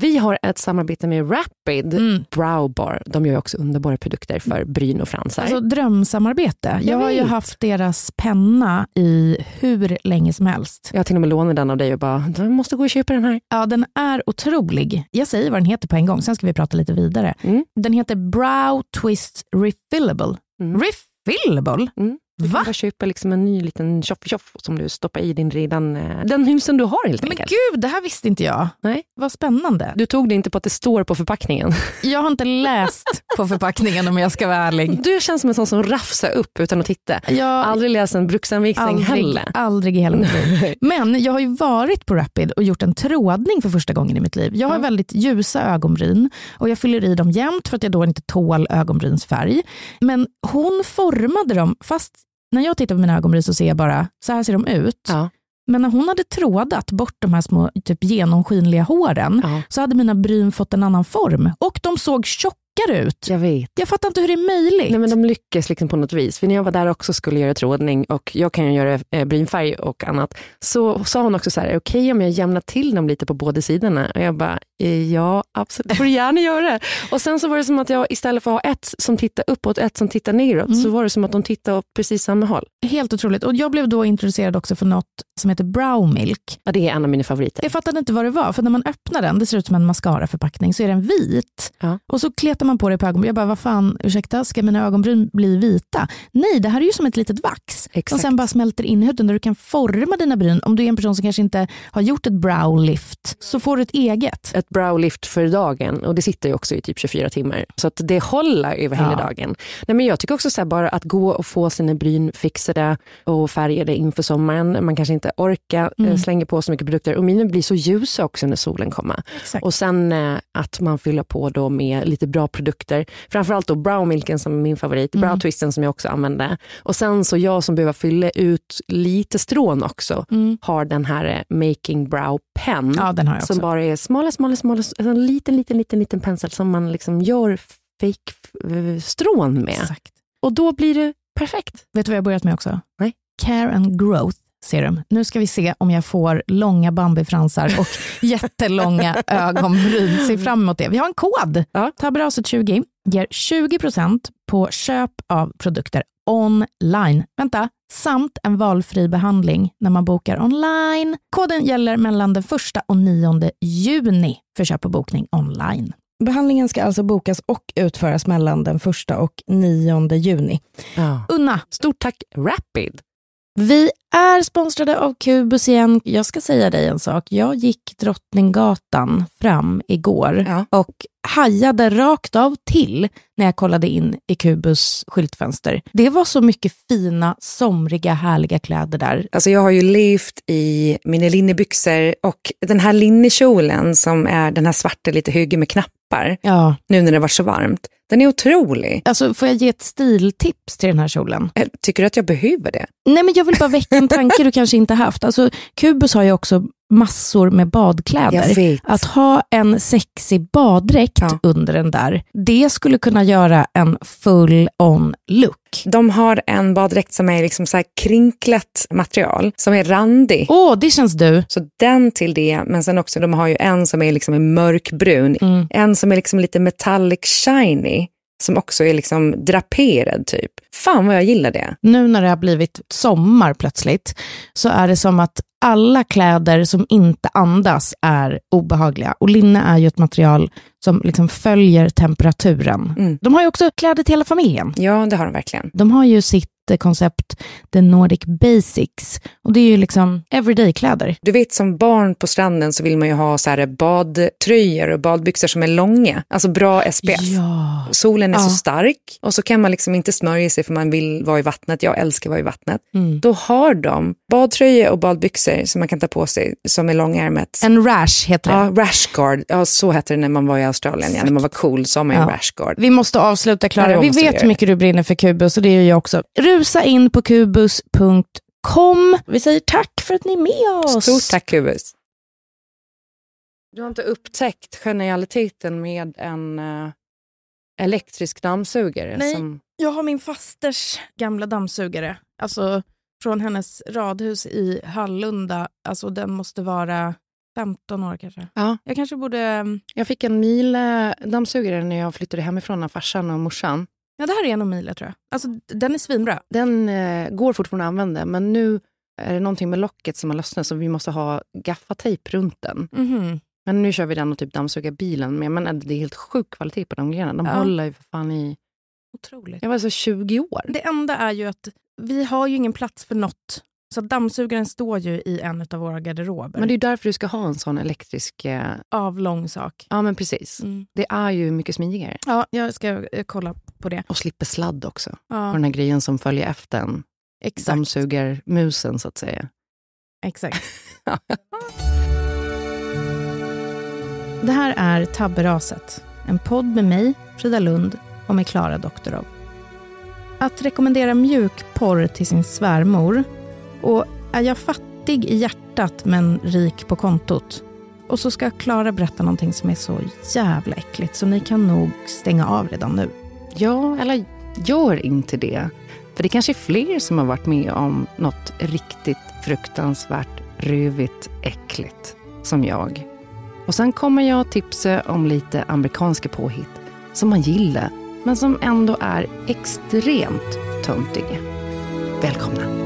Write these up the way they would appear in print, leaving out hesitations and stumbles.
Vi har ett samarbete med Rapid Brow Bar. De gör ju också underbara produkter för bryn och fransar. Alltså drömsamarbete. Jag har ju haft deras penna i hur länge som helst. Jag till och med lånade den av dig och bara, du måste gå och köpa den här. Ja, den är otrolig. Jag säger vad den heter på en gång, sen ska vi prata lite vidare. Mm. Den heter Brow Twist Refillable. Mm. Refillable? Mm. Du kan bara köpa liksom en ny liten tjoff som du stoppar i din redan... Den hylsen du har helt enkelt. Men gud, det här visste inte jag. Nej. Vad spännande. Du tog det inte på att det står på förpackningen. Jag har inte läst på förpackningen om jag ska vara ärlig. Du känns som en sån som rafsar upp utan att titta. Jag aldrig läst en bruksanvisning heller. Aldrig i hela mitt liv. Men jag har ju varit på Rapid och gjort en trådning för första gången i mitt liv. Jag har väldigt ljusa ögonbryn och jag fyller i dem jämt för att jag då inte tål ögonbrynsfärg. Men hon formade dem fast... När jag tittar på mina ögonbryn så ser jag bara, så här ser de ut. Ja. Men när hon hade trådat bort de här små typ genomskinliga håren så hade mina bryn fått en annan form. Och de såg tjockare ut. Jag vet. Jag fattar inte hur det är möjligt. Nej, men de lyckas liksom på något vis. För när jag var där också skulle göra trådning och jag kan ju göra brynfärg och annat. Så sa hon också så här, okej, om jag jämnar till dem lite på båda sidorna. Och jag bara, ja absolut, får du gärna göra det. Och sen så var det som att jag istället för att ha ett som tittar uppåt och ett som tittar neråt så var det som att de tittar åt precis samma håll. Helt otroligt. Och jag blev då introducerad också för något som heter Brow Milk. Ja, det är en av mina favoriter. Jag fattade inte vad det var, för när man öppnar den, det ser ut som en mascaraförpackning, så är den vit. Ja. Och så kletar man på det på ögonbryn. Jag bara, vad fan, ursäkta, ska mina ögonbryn bli vita? Nej, det här är ju som ett litet vax. Exakt. Och sen bara smälter in huden där du kan forma dina bryn. Om du är en person som kanske inte har gjort ett brow lift så får du ett eget. Ett brow lift för dagen, och det sitter ju också i typ 24 timmar. Så att det håller över hela dagen. Nej, men jag tycker också så här, bara att gå och få sina bryn fixade och färgade inför sommaren. Man kanske inte orkar slänga på så mycket produkter. Och mina blir så ljusa också när solen kommer. Exakt. Och sen att man fyller på då med lite bra produkter. Framförallt då Brow Milken som är min favorit. Brow Twisten som jag också använder. Och sen så jag som behöver fylla ut lite strån också har den här Making Brow Pen. Ja, den har jag också. Som bara är smala, en liten pensel som man liksom gör fake strån med. Exakt. Och då blir det perfekt. Vet du vad jag börjat med också? Nej. Care and Growth serum. Nu ska vi se om jag får långa bambifransar och jättelånga ögonbryn. Se fram emot det. Vi har en kod. Ja. Tabraset20 ger 20% på köp av produkter online. Vänta. Samt en valfri behandling när man bokar online. Koden gäller mellan den 1 och 9 juni för köp och bokning online. Behandlingen ska alltså bokas och utföras mellan den 1 och 9 juni. Ja. Unna, stort tack Rapid! Vi är sponsrade av Cubus igen. Jag ska säga dig en sak. Jag gick Drottninggatan fram igår och hajade rakt av till när jag kollade in i Cubus skyltfönster. Det var så mycket fina, somriga, härliga kläder där. Alltså jag har ju levt i mina linnebyxor och den här linnekjolen som är den här svarta lite höger med knappar. Ja. Nu när det var så varmt. Den är otrolig. Alltså får jag ge ett stiltips till den här kjolen? Tycker du att jag behöver det? Nej, men jag vill bara väcka en tanke du kanske inte haft. Alltså Cubus har ju också massor med badkläder. Att ha en sexy baddräkt under den där, det skulle kunna göra en full on look. De har en baddräkt som är liksom så här krinklat material, som är randig. Åh, det känns du. Så den till det, men sen också de har ju en som är liksom mörkbrun, en som är liksom lite metallic shiny. som också är liksom draperad typ. Fan vad jag gillar det. Nu när det har blivit sommar plötsligt så är det som att alla kläder som inte andas är obehagliga. Och linne är ju ett material som liksom följer temperaturen. Mm. De har ju också kläder till hela familjen. Ja, det har de verkligen. De har ju sitt koncept The Nordic Basics. Och det är ju liksom everyday-kläder. Du vet, som barn på stranden så vill man ju ha så här badtröjor och badbyxor som är långa. Alltså bra SPF. Ja. Solen är så stark. Och så kan man liksom inte smörja sig för man vill vara i vattnet. Jag älskar vara i vattnet. Mm. Då har de badtröjor och badbyxor som man kan ta på sig som är långärmet. En rash heter det. Ja, rash guard. Ja, så heter det när man var i Australien. Ja, när man var cool så har man en rash guard. Vi måste avsluta, Klara. Ja, vi vet hur mycket du brinner för Cubus och det är jag också. Rusa in på cubus.com. Vi säger tack för att ni är med oss. Stort tack, Cubus. Du har inte upptäckt genialiteten med en elektrisk dammsugare? Nej, som... jag har min fasters gamla dammsugare. Alltså från hennes radhus i Hallunda. Alltså den måste vara 15 år kanske. Ja. Jag kanske borde... Jag fick en mil dammsugare när jag flyttade hemifrån av farsan och morsan. Ja, det här är en Omila, tror jag. Alltså, den är svinbra. Den går fortfarande att använda, men nu är det någonting med locket som har lossnat så vi måste ha gaffatejp runt den. Mm-hmm. Men nu kör vi den och typ dammsugar bilen med. Men det är helt sjuk kvalitet på de grejerna. De håller ju för fan i... Otroligt. Jag var så 20 år. Det enda är ju att vi har ju ingen plats för något. Så dammsugaren står ju i en av våra garderober. Men det är ju därför du ska ha en sån elektrisk... avlång sak. Ja, men precis. Mm. Det är ju mycket smidigare. Ja, jag ska kolla på det. Och slipper sladd också. Ja. Och den här grejen som följer efter en. Exakt. Dammsugarmusen, så att säga. Exakt. Det här är Tabberaset. En podd med mig, Frida Lund, och med Klara Doktorov. Att rekommendera mjukporr till sin svärmor... Och är jag fattig i hjärtat men rik på kontot? Och så ska Klara berätta någonting som är så jävla äckligt så ni kan nog stänga av redan nu. Ja, eller gör inte det. För det kanske är fler som har varit med om något riktigt fruktansvärt, rövigt, äckligt som jag. Och sen kommer jag tipsa om lite amerikanska påhitt som man gillar men som ändå är extremt töntiga. Välkomna!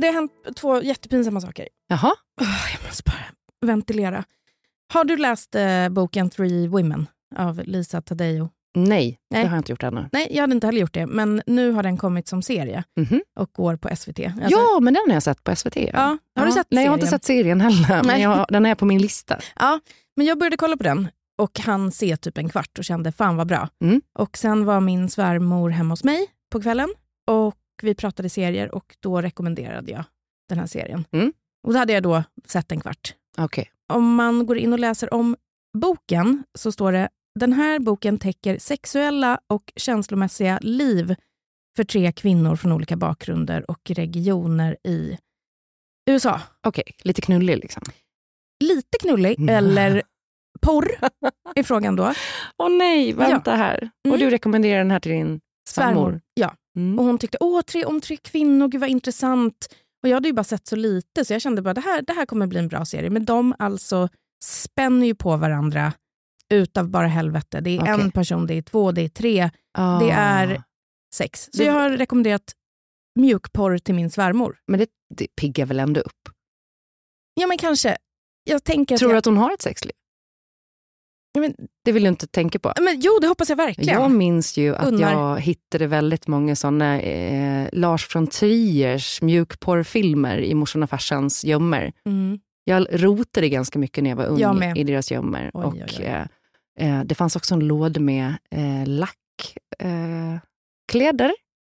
Det har hänt två jättepinsamma saker. Jaha. Jag måste bara ventilera. Har du läst boken Three Women av Lisa Tadejo? Nej, det har jag inte gjort ännu. Nej, jag hade inte heller gjort det. Men nu har den kommit som serie. Mm-hmm. Och går på SVT. Alltså... Ja, men den har jag sett på SVT. Ja. Har du sett serien? Nej, jag har inte sett serien heller. Men den är på min lista. Ja, men jag började kolla på den. Och han ser typ en kvart och kände fan vad bra. Mm. Och sen var min svärmor hemma hos mig på kvällen. Och vi pratade serier och då rekommenderade jag den här serien. Mm. Och då hade jag då sett en kvart. Okay. Om man går in och läser om boken så står det: den här boken täcker sexuella och känslomässiga liv för 3 kvinnor från olika bakgrunder och regioner i USA. Okej, lite knullig liksom. Lite knullig eller porr är frågan då. Åh nej, vänta här. Mm. Och du rekommenderar den här till din svärmor? Ja. Mm. Och hon tyckte, om 3 kvinnor, gud vad intressant. Och jag hade ju bara sett så lite, så jag kände bara, det här kommer bli en bra serie. Men de alltså spänner ju på varandra utav bara helvete. Det är en person, det är 2, det är 3, det är 6. Så jag har rekommenderat mjukporr till min svärmor. Men det piggar väl ändå upp? Ja, men kanske. Jag tänker att Tror du att hon har ett sexliv? Men, det vill jag inte tänka på. Men jo, det hoppas jag verkligen. Jag minns ju att jag hittade väldigt många sådana Lars von Triers mjukporrfilmer i morsan och farsans gömmer. Mm. Jag rotade ganska mycket när jag var ung i deras gömmer. Det fanns också en låda med lackkläder.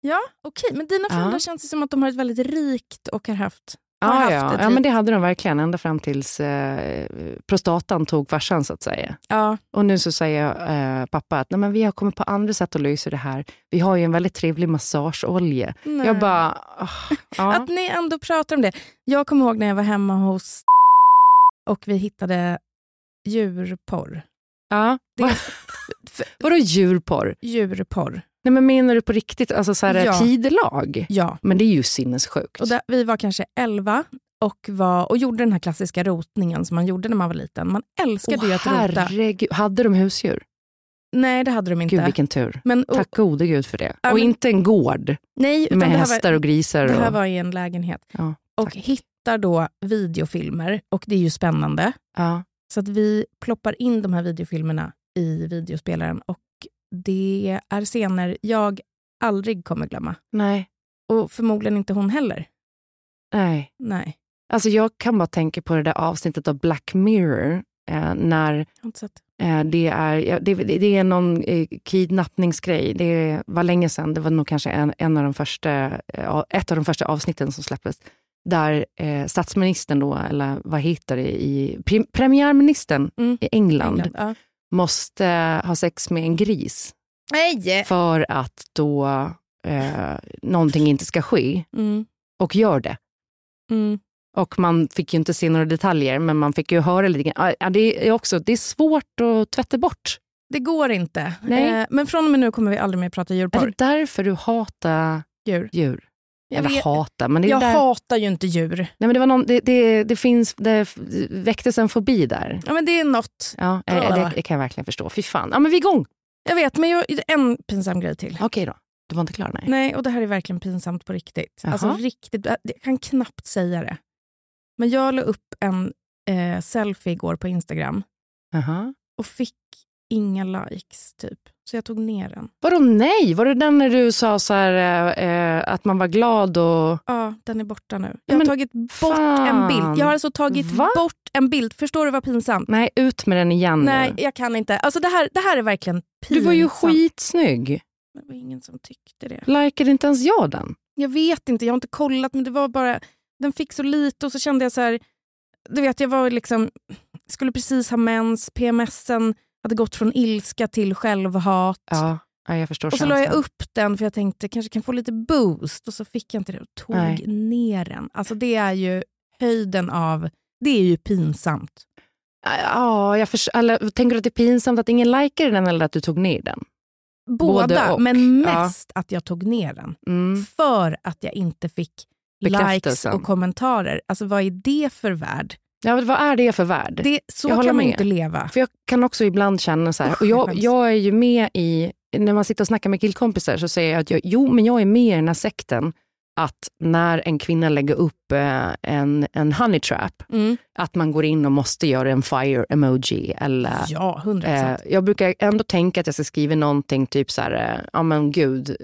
Ja, okej. Men dina föräldrar känns det som att de har ett väldigt rikt och har haft... Ja, men det hade de verkligen ända fram tills prostatan tog farsan, så att säga. Ja. Och nu så säger pappa att nej, men vi har kommit på andra sätt att lösa det här. Vi har ju en väldigt trevlig massageolja. Nej. Jag bara... Att ni ändå pratar om det. Jag kommer ihåg när jag var hemma hos och vi hittade djurporr. Ja. Vadå djurporr? Djurporr. Nej, men menar du på riktigt? Alltså så här tidelag? Ja. Men det är ju sinnessjukt. Och vi var kanske 11 Och gjorde den här klassiska rotningen som man gjorde när man var liten. Man älskade ju att rota. Herregud. Hade de husdjur? Nej, det hade de inte. Gud, vilken tur. Men, tack gode gud för det. Och inte en gård. Nej, utan med hästar och grisar. Det här var i en lägenhet. Ja, och hittar då videofilmer. Och det är ju spännande. Ja. Så att vi ploppar in de här videofilmerna i videospelaren. Och det är scener jag aldrig kommer glömma. Nej. Och förmodligen inte hon heller. Nej. Nej. Alltså jag kan bara tänka på det där avsnittet av Black Mirror. När det är någon kidnappningsgrej. Det var länge sedan. Det var nog kanske ett av de första avsnitten som släpptes. Där statsministern då, eller vad heter det, premiärministern i England måste ha sex med en gris. Nej. För att då någonting inte ska ske. Mm. Och gör det. Mm. Och man fick ju inte se några detaljer, men man fick ju höra lite grann. Ja, det är svårt att tvätta bort. Det går inte. Nej. Men från och med nu kommer vi aldrig mer prata djurpar. Är det därför du hatar djur? Jag hatar ju inte djur. Nej, men det var någon, det väcktes en fobi där. Ja, men det är något. Ja, det kan jag verkligen förstå. Fy fan. Ja, men vi är igång. Jag vet, men en pinsam grej till. Okej då. Du var inte klar, nej. Nej, och det här är verkligen pinsamt på riktigt. Jaha. Alltså riktigt, jag kan knappt säga det. Men jag la upp en selfie igår på Instagram. Aha. Och fick inga likes typ. Så jag tog ner den. Vadå nej? Var det den när du sa så här, att man var glad och... Ja, den är borta nu. Jag har tagit bort en bild. Jag har alltså tagit bort en bild. Förstår du vad pinsamt? Nej, ut med den igen. Nej, jag kan inte. Alltså det här är verkligen pinsamt. Du var ju skitsnygg. Det var ingen som tyckte det. Likade inte ens jag den? Jag vet inte, jag har inte kollat, men det var bara... Den fick så lite och så kände jag så här... Du vet, jag var liksom... Skulle precis ha mens. PMSen hade gått från ilska till självhat. Ja, jag förstår. Och så la jag upp den för jag tänkte kanske kan få lite boost. Och så fick jag inte det och tog ner den. Alltså det är ju höjden av... Det är ju pinsamt. Ja, tänker du att det är pinsamt att ingen likar den eller att du tog ner den? Båda, men mest att jag tog ner den. Mm. För att jag inte fick likes och kommentarer. Alltså vad är det för värld? Ja, vad är det för värld? Så jag kan man inte leva. För jag kan också ibland känna så här. Och jag är ju med i... När man sitter och snackar med killkompisar så säger jag att jag är med i den här sekten. Att när en kvinna lägger upp en honey trap, att man går in och måste göra en fire emoji eller... Ja, 100%. Jag brukar ändå tänka att jag ska skriva någonting typ så här, ja men gud,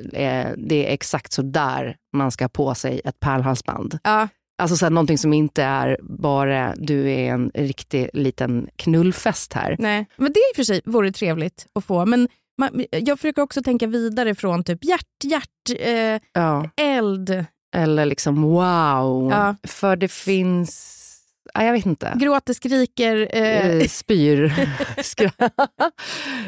det är exakt så där man ska på sig ett pärlhalsband. Ja. Alltså så här, någonting som inte är bara du är en riktig liten knullfest här. Nej, men det i och för sig vore trevligt att få, men... Jag försöker också tänka vidare från typ eld. Eller liksom wow. Ja. För det finns... jag vet inte. Gråter, skriker... Spyr.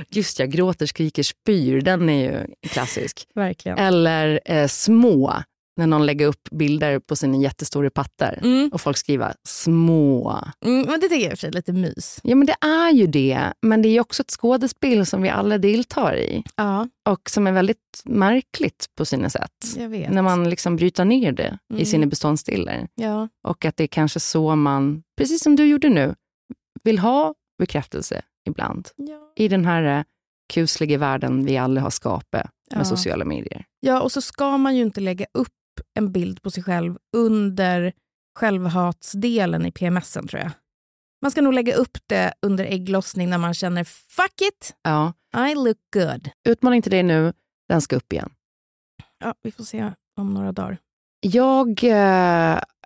Just ja, gråter, skriker, spyr. Den är ju klassisk. Verkligen. Eller små. När någon lägger upp bilder på sina jättestora pattar. Mm. Och folk skriver små. Men det tycker jag i och för sig lite mys. Ja, men det är ju det. Men det är ju också ett skådespel som vi alla deltar i. Ja. Och som är väldigt märkligt på sina sätt. Jag vet. När man liksom bryter ner det i sina beståndsdelar. Ja. Och att det är kanske så man, precis som du gjorde nu, vill ha bekräftelse ibland. Ja. I den här kusliga världen vi alla har skapat med sociala medier. Ja, och så ska man ju inte lägga upp en bild på sig själv under självhatsdelen i PMSen, tror jag. Man ska nog lägga upp det under ägglossning när man känner fuck it, I look good. Utmanar inte det nu, den ska upp igen. Ja, vi får se om några dagar. Jag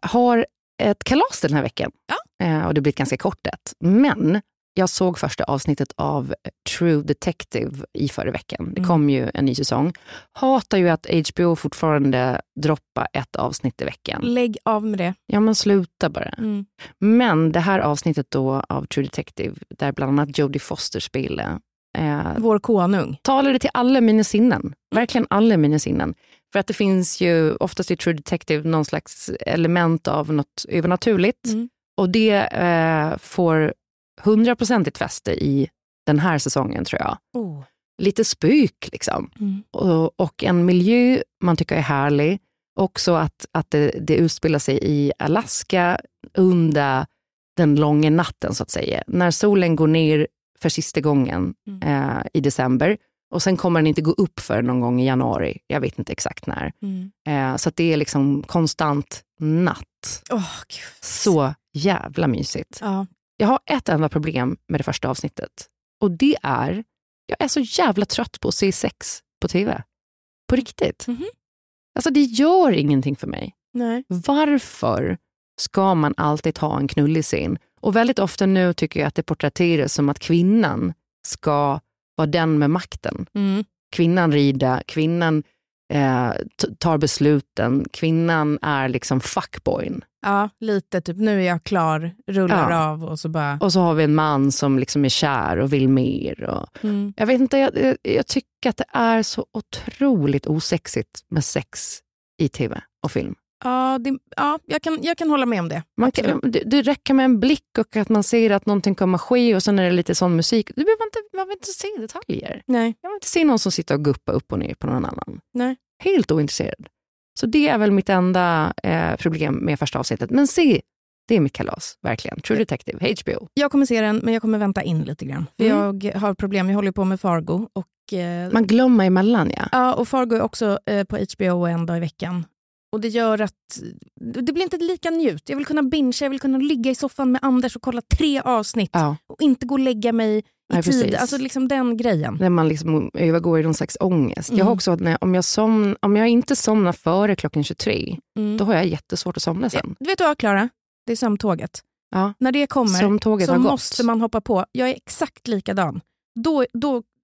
har ett kalas den här veckan. Ja. Och det blir ganska kortet. Men jag såg första avsnittet av True Detective i förra veckan. Det kom ju en ny säsong. Hatar ju att HBO fortfarande droppar ett avsnitt i veckan. Lägg av med det. Ja, men sluta bara. Men det här avsnittet då av True Detective, där bland annat Jodie Foster spelar. Vår konung. Talade till alla mina sinnen. Verkligen alla mina sinnen. För att det finns ju oftast i True Detective någon slags element av något övernaturligt. Och det får... 100% fäste i den här säsongen, tror jag. Lite spyk liksom. Och en miljö man tycker är härlig. också att det utspelar sig i Alaska under den långa natten så att säga. När solen går ner för sista gången i december. Och sen kommer den inte gå upp för någon gång i januari. Jag vet inte exakt när. Så att det är liksom konstant natt. Så jävla mysigt. Ja. Jag har ett enda problem med det första avsnittet. Och det är, jag är så jävla trött på att se sex på tv. På riktigt. Mm-hmm. Alltså det gör ingenting för mig. Nej. Varför ska man alltid ha en knullig scen? Och väldigt ofta nu tycker jag att det porträtteras som att kvinnan ska var den med makten. Mm. Kvinnan rider, kvinnan tar besluten, kvinnan är liksom fuckboyn. Ja, lite typ nu är jag klar, rullar av och så bara... Och så har vi en man som liksom är kär och vill mer. Och... Jag vet inte, jag tycker att det är så otroligt osexigt med sex i tv och film. Ja, jag kan hålla med om det. Det räcker med en blick och att man ser att någonting kommer ske och sen är det lite sån musik. Man vill inte se detaljer. Nej. Jag vill inte se någon som sitter och guppar upp och ner på någon annan. Nej. Helt ointresserad. Så det är väl mitt enda problem med första avsnittet. Men se, det är mitt kalas, verkligen. True Detective, HBO. Jag kommer se den, men jag kommer vänta in lite grann. Jag har problem, jag håller på med Fargo. Och, man glömmer emellan, ja. Ja, och Fargo är också på HBO en dag i veckan. Och det gör att det blir inte lika njut. Jag vill kunna binge, jag vill kunna ligga i soffan med Anders och kolla 3 avsnitt. Ja. Och inte gå och lägga mig i tid. Precis. Alltså liksom den grejen. När man liksom övergår i någon slags ångest. Jag har också att om jag inte somnar före klockan 23, då har jag jättesvårt att somna sen. Ja, vet du vad, Klara? Det är sömntåget. Ja. När det kommer så måste man hoppa på. Jag är exakt likadan.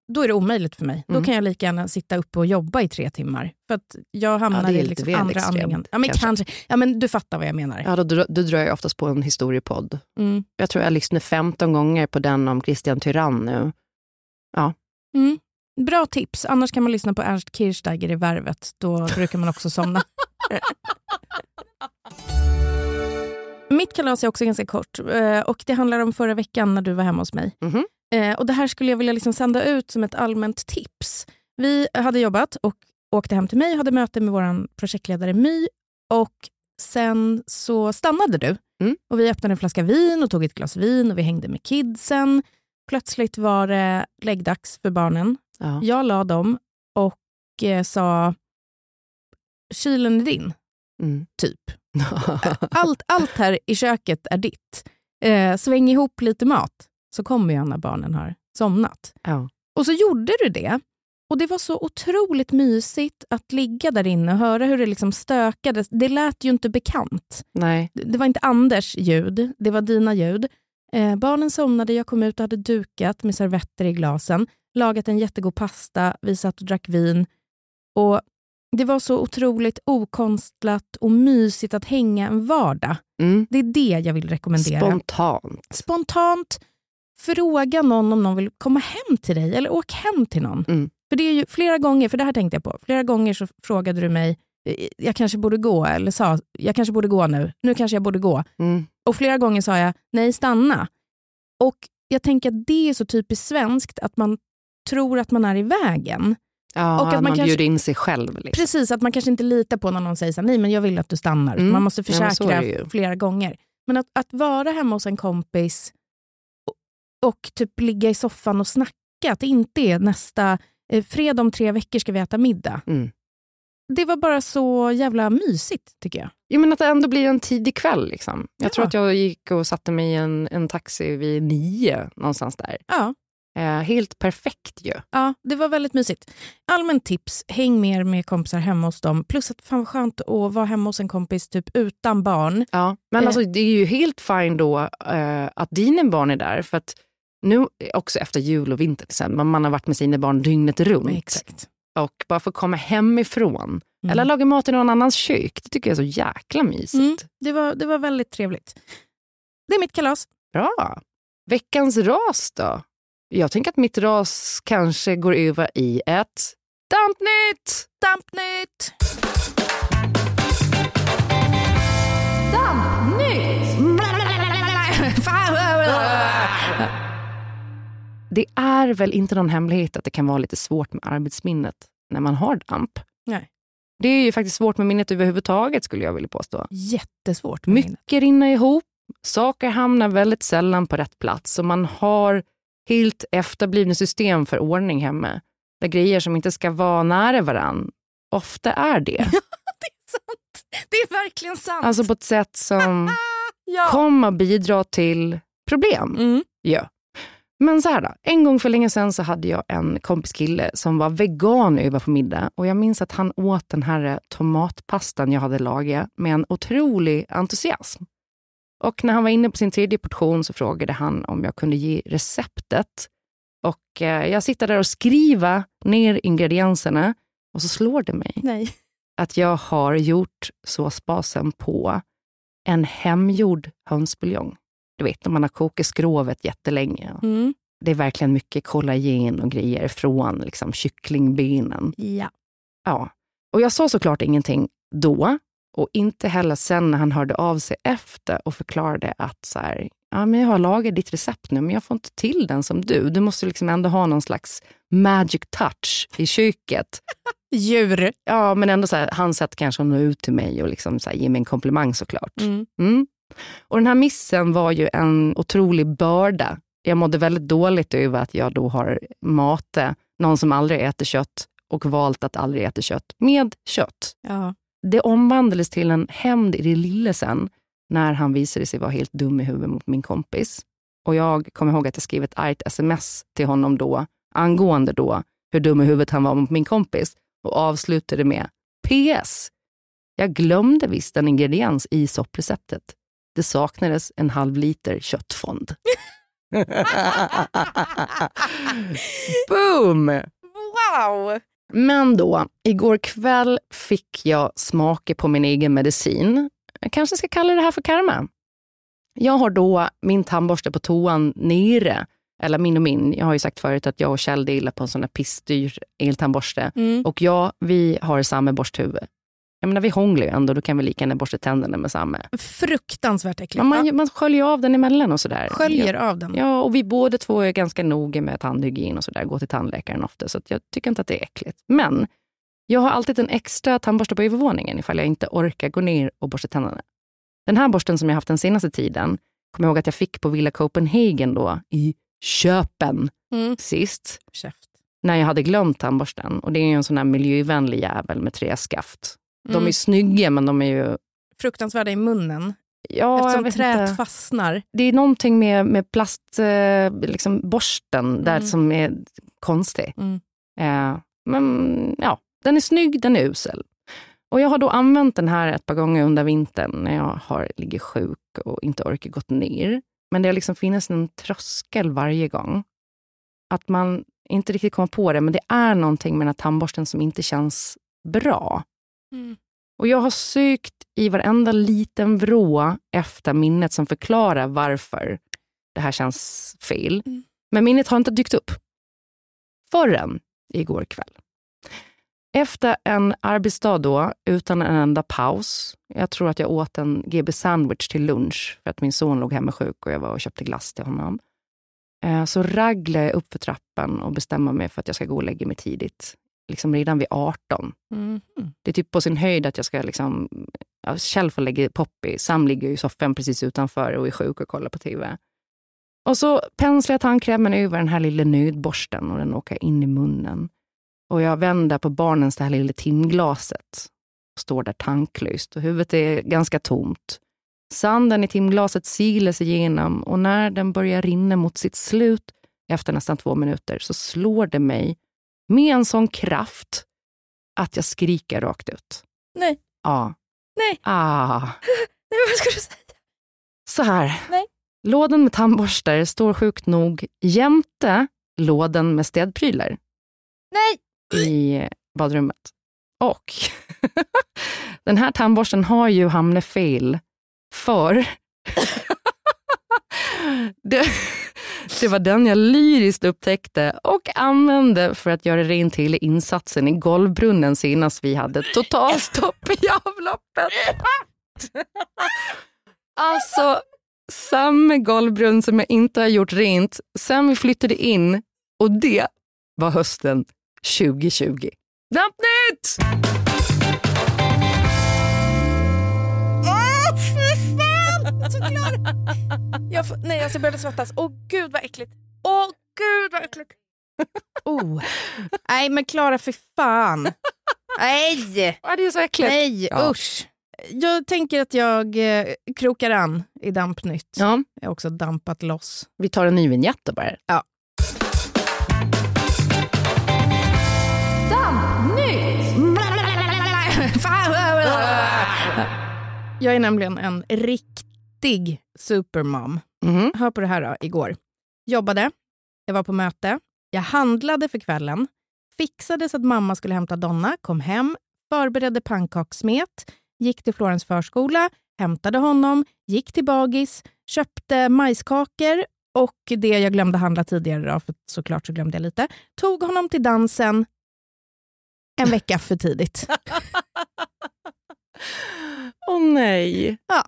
Då är det omöjligt för mig. Då kan jag lika gärna sitta uppe och jobba i 3 timmar. För att jag hamnar i liksom andra andningen. Ja, men kanske. Ja, men du fattar vad jag menar. Ja, då drar jag oftast på en historiepodd. Jag tror jag lyssnar 15 gånger på den om Christian Tyrann nu. Ja. Mm. Bra tips. Annars kan man lyssna på Ernst Kirchsteiger i Värvet. Då brukar man också somna. Mitt kalas är också ganska kort. Och det handlar om förra veckan när du var hemma hos mig. Mm-hmm. Och det här skulle jag vilja liksom sända ut som ett allmänt tips. Vi hade jobbat och åkte hem till mig, hade möte med vår projektledare My, och sen så stannade du. Och vi öppnade en flaska vin och tog ett glas vin och vi hängde med kidsen. Plötsligt var det läggdags för barnen. Ja. Jag la dem och sa, kylen är din, typ. Allt här i köket är ditt. Sväng ihop lite mat. Så kommer jag när barnen har somnat. Ja. Och så gjorde du det. Och det var så otroligt mysigt att ligga där inne och höra hur det liksom stökades. Det lät ju inte bekant. Nej. Det var inte Anders ljud, det var dina ljud. Barnen somnade, jag kom ut och hade dukat med servetter i glasen. Lagat en jättegod pasta, vi satt och drack vin. Och det var så otroligt okonstlat och mysigt att hänga en vardag. Det är det jag vill rekommendera. Spontant. Fråga någon om någon vill komma hem till dig eller åk hem till någon. För det är ju flera gånger, för det här tänkte jag på. Flera gånger så frågade du mig, jag kanske borde gå, eller sa jag kanske borde gå nu kanske jag borde gå. Och flera gånger sa jag, nej, stanna. Och jag tänker att det är så typiskt svenskt att man tror att man är i vägen. Ja, och att man kanske bjuder in sig själv. Liksom. Precis, att man kanske inte litar på när någon säger så här, nej men jag vill att du stannar. Man måste försäkra flera gånger. Men att vara hemma hos en kompis och typ ligga i soffan och snacka. Att det inte är nästa fredag om 3 veckor ska vi äta middag. Det var bara så jävla mysigt tycker jag. Jo, men att det ändå blir en tidig kväll liksom. Jag tror att jag gick och satte mig i en taxi vid 9 någonstans där. Ja. Helt perfekt ju. Ja, det var väldigt mysigt. Allmänt tips, häng mer med kompisar hemma hos dem. Plus att fan vad skönt att vara hemma hos en kompis typ utan barn. Ja, men alltså det är ju helt fint då att dina barn är där. För att nu också efter jul och vinter sen, man har varit med sina barn dygnet runt. Ja, exakt. Och bara få komma hemifrån. Eller laga mat i någon annans kök. Det tycker jag är så jäkla mysigt. Det var väldigt trevligt. Det är mitt kalas. Bra. Veckans ras då? Jag tänker att mitt ras kanske går över i ett Dampnytt! Det är väl inte någon hemlighet att det kan vara lite svårt med arbetsminnet när man har damp. Nej. Det är ju faktiskt svårt med minnet överhuvudtaget, skulle jag vilja påstå. Jättesvårt med minnet. Mycket rinner ihop. Saker hamnar väldigt sällan på rätt plats. Och man har helt efterblivna system för ordning hemma. Där grejer som inte ska vara nära varann. Ofta är det. Det är sant. Det är verkligen sant. Alltså på ett sätt som kommer att bidra till problem. Mm. Ja. Men så här då, en gång för länge sedan så hade jag en kompiskille som var vegan över på middag. Och jag minns att han åt den här tomatpastan jag hade lagat med en otrolig entusiasm. Och när han var inne på sin 3:e portion så frågade han om jag kunde ge receptet. Och jag sitter där och skriver ner ingredienserna. Och så slår det mig att jag har gjort såsbasen på en hemgjord hönsbuljong. Du vet, när man har kokat skrovet jättelänge. Mm. Det är verkligen mycket kollagen och grejer från liksom, kycklingbenen. Ja. Och jag sa såklart ingenting då. Och inte heller sen när han hörde av sig efter och förklarade att så här, ja, men jag har lagat ditt recept nu men jag får inte till den som du. Du måste liksom ändå ha någon slags magic touch i köket. Djur. Ja, men ändå så här, han satt kanske nå ut till mig och liksom så här, ge mig en komplimang såklart. Mm. Och den här missen var ju en otrolig börda. Jag mådde väldigt dåligt över att jag då har matat någon som aldrig äter kött och valt att aldrig äta kött med kött. Ja. Det omvandlades till en hämnd i det lilla sen när han visade sig vara helt dum i huvudet mot min kompis. Och jag kommer ihåg att jag skrev ett argt sms till honom då angående då hur dum i huvudet han var mot min kompis och avslutade med PS. Jag glömde visst en ingrediens i soppreceptet. Det saknades 1,5 liter köttfond. Boom! Wow! Men då, igår kväll fick jag smaka på min egen medicin. Jag kanske ska kalla det här för karma. Jag har då min tandborste på toan nere. Eller min. Jag har ju sagt förut att jag och Kjell delar på en sån här pissdyr eltandborste. Mm. Och vi har samma borsthuvud. Jag menar, vi hånglar ju ändå, då kan vi lika gärna borsta tänderna med samma. Fruktansvärt äckligt. Man sköljer av den emellan och sådär. Ja, och vi båda två är ganska noga med tandhygien och sådär. Går till tandläkaren ofta, så att jag tycker inte att det är äckligt. Men jag har alltid en extra tandborste på övervåningen ifall jag inte orkar gå ner och borsta tänderna. Den här borsten som jag haft den senaste tiden, kommer jag ihåg att jag fick på Villa Copenhagen då, i Köpen sist. Käft. När jag hade glömt tandborsten. Och det är ju en sån här miljövänlig jävel med 3 skaft. De är snygga, men de är ju... fruktansvärda i munnen. Ja, eftersom träet fastnar. Det är någonting med plast, liksom borsten där som är konstig. Men ja, den är snygg, den är usel. Och jag har då använt den här ett par gånger under vintern när jag ligger sjuk och inte orkar gått ner. Men det har liksom finns en tröskel varje gång. Att man inte riktigt kommer på det, men det är någonting med den här tandborsten som inte känns bra. Mm. Och jag har sökt i varenda liten vrå efter minnet som förklarar varför det här känns fel. Men minnet har inte dykt upp förrän igår kväll. Efter en arbetsdag då, utan en enda paus. Jag tror att jag åt en GB-sandwich till lunch för att min son låg hemma sjuk och jag var och köpte glass till honom. Så ragglade jag upp för trappan och bestämmer mig för att jag ska gå och lägga mig tidigt. Liksom redan vid 18. Det är typ på sin höjd att jag ska liksom själv få lägga Poppy. Sam ligger i soffan precis utanför och är sjuk och kollar på tv. Och så penslar jag tandkrämen över den här lilla nödborsten och den åker in i munnen. Och jag vänder på barnens det här lilla timglaset. Står där tanklöst och huvudet är ganska tomt. Sanden i timglaset silar sig igenom och när den börjar rinna mot sitt slut efter nästan 2 minuter så slår det mig med en sån kraft att jag skriker rakt ut. Nej. Ja. Nej. Ah. Nej, vad ska du säga? Så här. Nej. Lådan med tandborstar står sjukt nog jämte lådan med städprylar. Nej. I badrummet. Och den här tandborsten har ju hamnat fel för... Det var den jag lyriskt upptäckte och använde för att göra rent till insatsen i golvbrunnen senast vi hade totalstopp i avloppet. Alltså, samma golvbrunn som jag inte har gjort rent sen vi flyttade in, och det var hösten 2020. Något nytt! Nej, jag började svettas. Åh gud vad äckligt. Åh gud vad äckligt. Oh. Nej, men Klara, för fan. Nej. Ja, det är så äckligt. Nej, ja. Usch. Jag tänker att jag krokar an i Dampnytt. Ja. Jag har också dampat loss. Vi tar en ny vignett då bara. Ja. Dampnytt! Jag är nämligen en riktig supermom. Mm. Hör på det här då, igår. Jobbade, jag var på möte, jag handlade för kvällen, fixade så att mamma skulle hämta Donna, kom hem, förberedde pannkakssmet, gick till Florens förskola, hämtade honom, gick till bagis, köpte majskakor och det jag glömde handla tidigare då, för såklart så glömde jag lite, tog honom till dansen en vecka för tidigt. Åh oh, nej. Ja.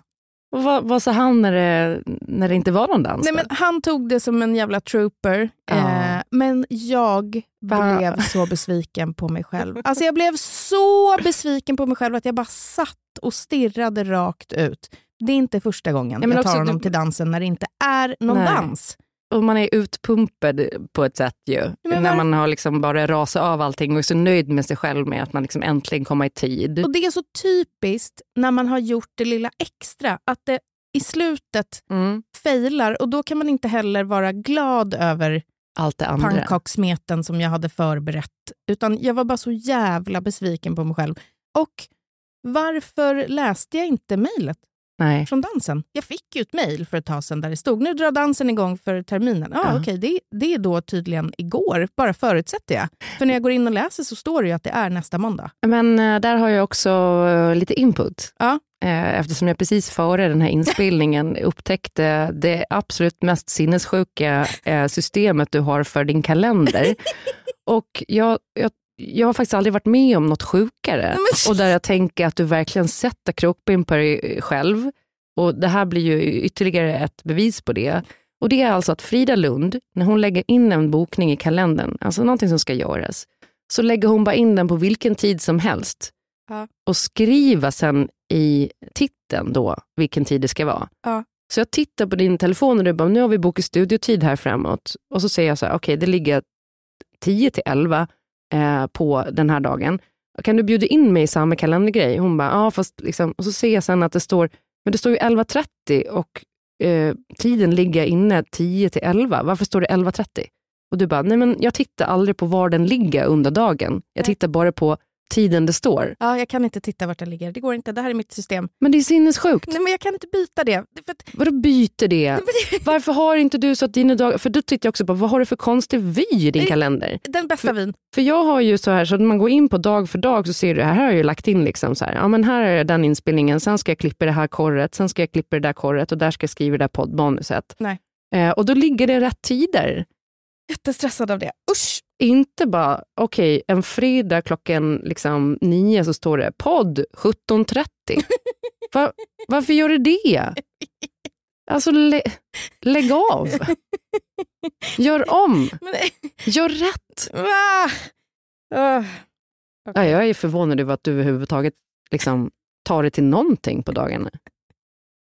Och vad sa han när det inte var någon dans? Nej, men han tog det som en jävla trooper. Ja. Men jag blev så besviken på mig själv. Alltså jag blev så besviken på mig själv att jag bara satt och stirrade rakt ut. Det är inte första gången men jag tar honom till dansen när det inte är någon dans. Och man är utpumpad på ett sätt ju. Men när man har liksom bara rasat av allting och är så nöjd med sig själv med att man liksom äntligen kommer i tid. Och det är så typiskt när man har gjort det lilla extra. Att det i slutet failar. Och då kan man inte heller vara glad över allt det andra. Pannkakssmeten som jag hade förberett. Utan jag var bara så jävla besviken på mig själv. Och varför läste jag inte mejlet? Nej. Från dansen. Jag fick ju ett mejl för ett tag sedan där det stod, nu drar dansen igång för terminen. Ja. Okej, det är då tydligen igår, bara förutsätter jag. För när jag går in och läser så står det ju att det är nästa måndag. Men där har jag också lite input. Ja. Eftersom jag precis före den här inspelningen upptäckte det absolut mest sinnessjuka systemet du har för din kalender. Och jag har faktiskt aldrig varit med om något sjukare. Och där jag tänker att du verkligen sätter krokben på dig själv. Och det här blir ju ytterligare ett bevis på det. Och det är alltså att Frida Lund, när hon lägger in en bokning i kalendern, alltså någonting som ska göras, så lägger hon bara in den på vilken tid som helst. Ja. Och skriver sen i titeln då vilken tid det ska vara. Ja. Så jag tittar på din telefon och du bara, nu har vi bokat studiotid här framåt. Och så säger jag så här, okej, det ligger 10-11 på den här dagen. Kan du bjuda in mig i samma kalendergrej? Hon bara, ja fast liksom. Och så ser jag sen att det står ju 11.30 och tiden ligger inne 10-11. Varför står det 11.30? Och du bara, nej men jag tittar aldrig på var den ligger under dagen. Jag tittar bara på tiden det står. Ja, jag kan inte titta vart den ligger. Det går inte. Det här är mitt system. Men det är sinnessjukt. Nej, men jag kan inte byta det. Vadå byter det? Varför har inte du så att dina dagar... För då tittar jag också på, vad har du för konstig vy i din kalender? Den bästa vyn. För jag har ju så här, så att man går in på dag för dag så ser du, här har jag ju lagt in liksom så här, ja men här är den inspelningen, sen ska jag klippa det här korret, sen ska jag klippa det där korret och där ska jag skriva det där poddmanuset. Nej. Och då ligger det rätt tider. Jättestressad av det. Usch! Inte bara, okej, en fredag klockan 9 så står det podd 17.30. Varför gör du det? Alltså, lägg av. Gör om. Gör rätt. Okay. Jag är förvånad över att du överhuvudtaget tar det till någonting på dagarna.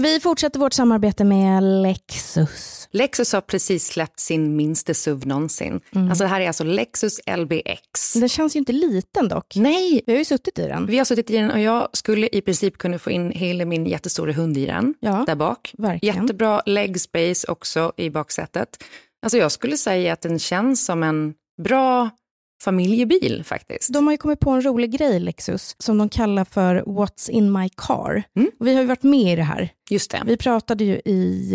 Vi fortsätter vårt samarbete med Lexus. Lexus har precis släppt sin minsta SUV någonsin. Mm. Alltså det här är alltså Lexus LBX. Den känns ju inte liten dock. Nej. Vi har ju suttit i den. Vi har suttit i den och jag skulle i princip kunna få in hela min jättestora hund i den. Ja, där bak. Verkligen. Jättebra leg space också i baksätet. Alltså jag skulle säga att den känns som en bra familjebil faktiskt. De har ju kommit på en rolig grej, Lexus, som de kallar för What's in my car. Mm. Vi har ju varit med i det här. Just det. Vi pratade ju i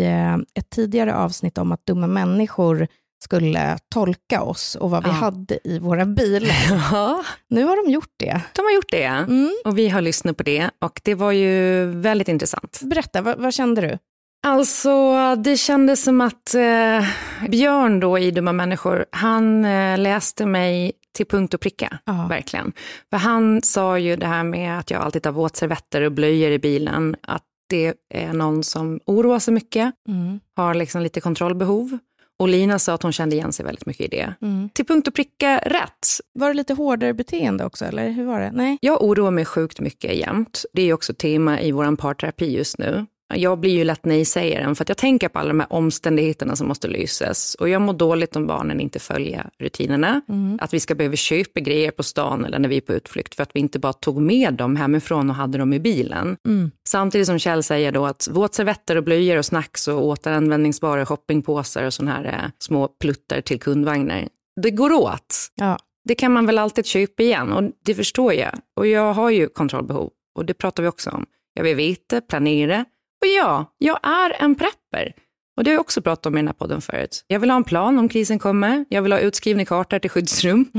ett tidigare avsnitt om att dumma människor skulle tolka oss och vad vi hade i våra bilar. Ja. Nu har de gjort det. De har gjort det, mm. Och vi har lyssnat på det och det var ju väldigt intressant. Berätta, vad kände du? Alltså det kändes som att Björn då i Duma Människor, han läste mig till punkt och pricka, verkligen. För han sa ju det här med att jag alltid tar våtservetter och blöjor i bilen. Att det är någon som oroar sig mycket, har liksom lite kontrollbehov. Och Lina sa att hon kände igen sig väldigt mycket i det. Mm. Till punkt och pricka rätt. Var det lite hårdare beteende också, eller hur var det? Nej. Jag oroar mig sjukt mycket jämt. Det är ju också tema i vår parterapi just nu. Jag blir ju lätt nej-sägaren för att jag tänker på alla de här omständigheterna som måste lösas. Och jag mår dåligt om barnen inte följer rutinerna. Mm. Att vi ska behöva köpa grejer på stan eller när vi är på utflykt för att vi inte bara tog med dem hemifrån och hade dem i bilen. Mm. Samtidigt som Kjell säger då att våtservetter och blöjor och snacks och återanvändningsbara shoppingpåsar och sådana här små pluttar till kundvagnar. Det går åt. Ja. Det kan man väl alltid köpa igen och det förstår jag. Och jag har ju kontrollbehov och det pratar vi också om. Jag vill veta, planera. Och ja, jag är en prepper. Och det har jag också pratat om i den här podden förut. Jag vill ha en plan om krisen kommer. Jag vill ha utskrivna kartor till skyddsrum.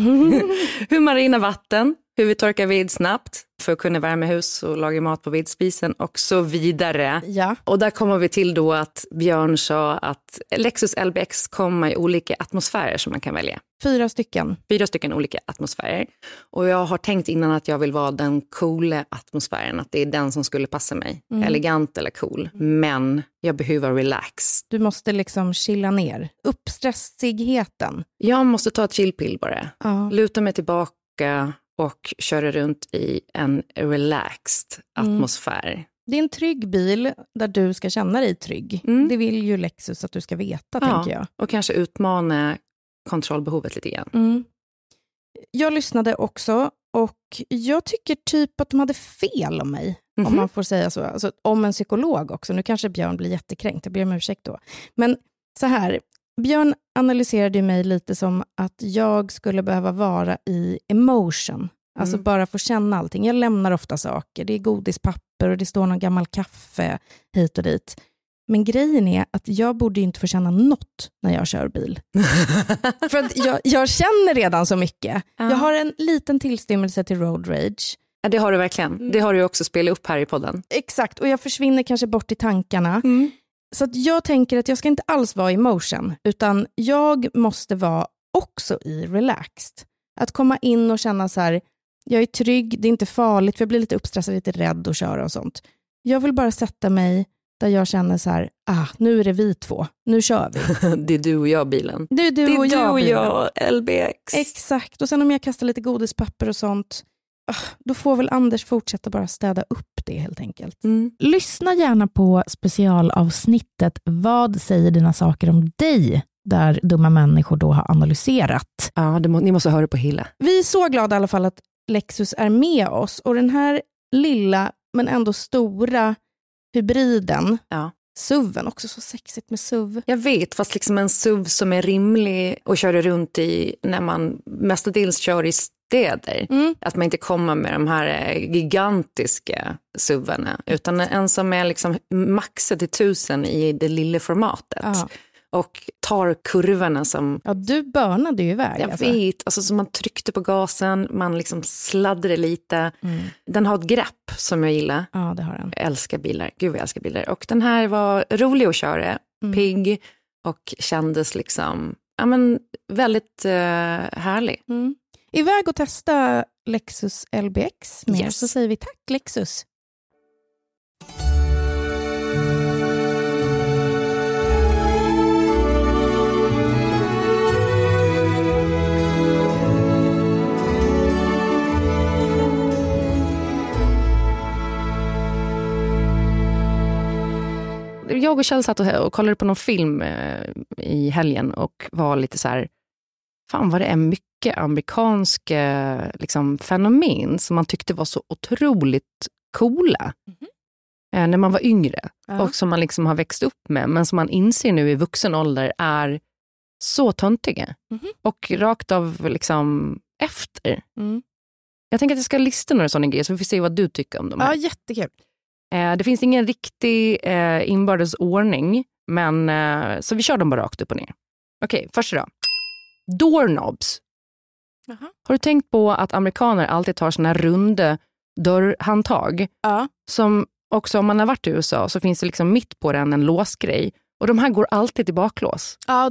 Hur man rinner vatten. Hur vi torkar ved snabbt. För att kunna värma hus och laga mat på vedspisen och så vidare. Ja. Och där kommer vi till då att Björn sa att Lexus LBX kommer i olika atmosfärer som man kan välja. 4 stycken. 4 stycken olika atmosfärer. Och jag har tänkt innan att jag vill vara den coola atmosfären. Att det är den som skulle passa mig. Mm. Elegant eller cool. Men jag behöver relax. Du måste liksom chilla ner. Uppstressigheten. Jag måste ta ett chillpill bara. Ja. Luta mig tillbaka och köra runt i en relaxed atmosfär. Mm. Det är en trygg bil där du ska känna dig trygg. Mm. Det vill ju Lexus att du ska veta, tänker jag. Och kanske utmana kontrollbehovet lite grann. Mm. Jag lyssnade också och jag tycker typ att de hade fel om mig. Mm-hmm. Om man får säga så. Alltså, om en psykolog också. Nu kanske Björn blir jättekränkt. Jag ber om ursäkt då. Men så här... Björn analyserade mig lite som att jag skulle behöva vara i emotion. Alltså bara få känna allting. Jag lämnar ofta saker. Det är godispapper och det står någon gammal kaffe hit och dit. Men grejen är att jag borde inte få känna något när jag kör bil. För att jag känner redan så mycket. Jag har en liten tillstymmelse till road rage. Ja, det har du verkligen. Det har du också spelat upp här i podden. Exakt, och jag försvinner kanske bort i tankarna. Mm. Så att jag tänker att jag ska inte alls vara i motion, utan jag måste vara också i relaxed. Att komma in och känna så här, jag är trygg, det är inte farligt, för jag blir lite uppstressad, lite rädd att köra och sånt. Jag vill bara sätta mig där jag känner så här, nu är det vi två, nu kör vi. Det är du och jag bilen. Det är du och jag LBX. Exakt, och sen om jag kastar lite godispapper och sånt, då får väl Anders fortsätta bara städa upp det helt enkelt. Mm. Lyssna gärna på specialavsnittet Vad säger dina saker om dig? Där dumma människor då har analyserat. Ja, ni måste höra på hela. Vi är så glada i alla fall att Lexus är med oss. Och den här lilla men ändå stora hybriden. Ja. SUVen, också så sexigt med SUV. Jag vet, fast liksom en SUV som är rimlig och köra runt i när man mestadels kör i städer. Mm. Att man inte kommer med de här gigantiska SUVarna, utan en som är liksom maxad till 1000 i det lilla formatet. Aha. Och tar kurvorna som... Ja, du börnade ju iväg. Jag vet, alltså så man tryckte på gasen, man liksom sladdade lite. Mm. Den har ett grepp som jag gillar. Ja, det har den. Jag älskar bilar, gud vad jag älskar bilar. Och den här var rolig att köra, pigg och kändes liksom, ja men väldigt härlig. Mm. Iväg och testa Lexus LBX mer, så säger vi tack Lexus. Jag och Kjell satt och kollade på någon film i helgen och var lite så här, fan vad det är mycket amerikanska liksom, fenomen som man tyckte var så otroligt coola när man var yngre och som man liksom har växt upp med, men som man inser nu i vuxen ålder är så töntiga och rakt av liksom efter. Jag tänker att jag ska lista några sådana grejer så vi får se vad du tycker om dem här. Ja, jättekul. Det finns ingen riktig inbördes ordning, men så vi kör dem bara rakt upp och ner. Okej, först då. Doorknobs. Har du tänkt på att amerikaner alltid tar såna här runda dörrhandtag? Som också om man har varit i USA så finns det liksom mitt på den en låsgrej. Och de här går alltid i baklås. Ja,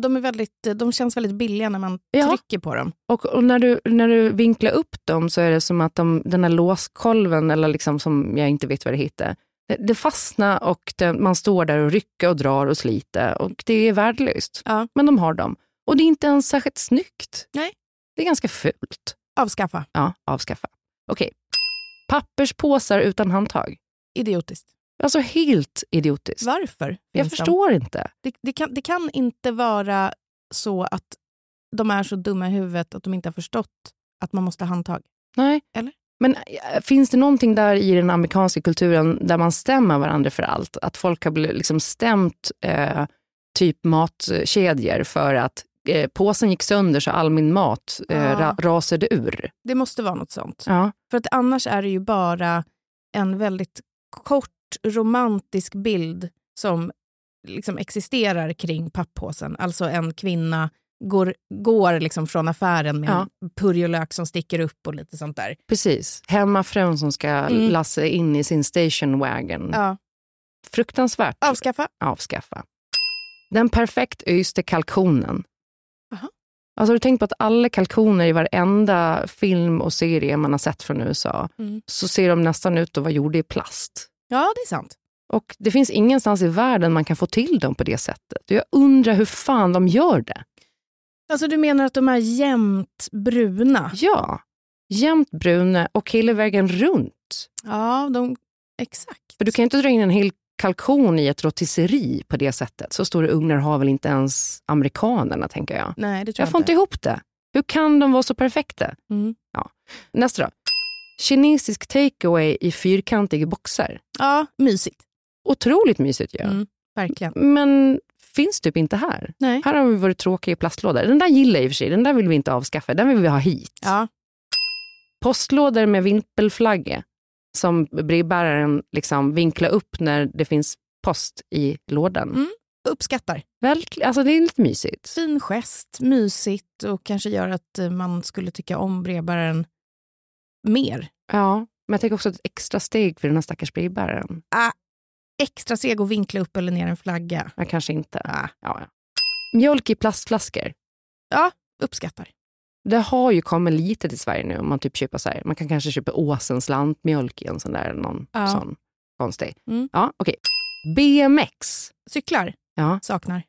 de känns väldigt billiga när man trycker på dem. Och när du vinklar upp dem så är det som att den här låskolven, eller liksom som jag inte vet vad det heter, det fastnar och man står där och rycker och drar och sliter. Och det är värdelöst. Ja. Men de har dem. Och det är inte ens särskilt snyggt. Nej. Det är ganska fult. Avskaffa. Ja, avskaffa. Okej. Papperspåsar utan handtag. Idiotiskt. Alltså helt idiotiskt. Varför? Jag förstår inte. Det kan inte vara så att de är så dumma i huvudet att de inte har förstått att man måste handtag. Nej. Eller? Men finns det någonting där i den amerikanska kulturen där man stämmer varandra för allt? Att folk har liksom stämt typ matkedjor för att påsen gick sönder så all min mat rasade ur. Det måste vara något sånt. Ja. För att annars är det ju bara en väldigt kort romantisk bild som liksom existerar kring papppåsen. Alltså en kvinna går liksom från affären med en purjolök som sticker upp och lite sånt där. Precis. Hemmafrun som ska lassa in i sin station wagon. Ja. Fruktansvärt. Avskaffa. Den perfekt yste kalkonen. Alltså har du tänkt på att alla kalkoner i varenda film och serie man har sett från USA så ser de nästan ut att vara gjorda i plast. Ja, det är sant. Och det finns ingenstans i världen man kan få till dem på det sättet. Jag undrar hur fan de gör det. Alltså du menar att de är jämnt bruna? Ja, jämnt bruna och hela vägen runt. Ja, exakt. För du kan inte dra in en hel kalkon i ett rotisseri på det sättet. Så stora ugnar har väl inte ens amerikanerna, tänker jag. Nej, det tror jag får inte ihop det. Hur kan de vara så perfekta? Ja. Nästa då. Kinesisk takeaway i fyrkantiga boxar. Ja, mysigt. Otroligt mysigt, ja. Verkligen. Men finns typ inte här. Nej. Här har vi varit tråkiga i plastlådor. Den där gillar jag i och för sig. Den där vill vi inte avskaffa. Den vill vi ha hit. Ja. Postlådor med vimpelflagga som brevbäraren liksom vinklar upp när det finns post i lådan. Uppskattar. Alltså det är lite mysigt. Fin gest, mysigt och kanske gör att man skulle tycka om brevbäraren mer. Ja, men jag tänker också ett extra steg för den här stackars brevbäraren. Extra steg och vinkla upp eller ner en flagga. Ja, kanske inte. Ja. Mjölk i plastflaskor. Ja, uppskattar. Det har ju kommit lite till Sverige nu om man typ köper så här. Man kan kanske köpa Åsens lantmjölk i en sån där, någon sån konstig. Ja, okej. BMX. Cyklar. Ja. Saknar.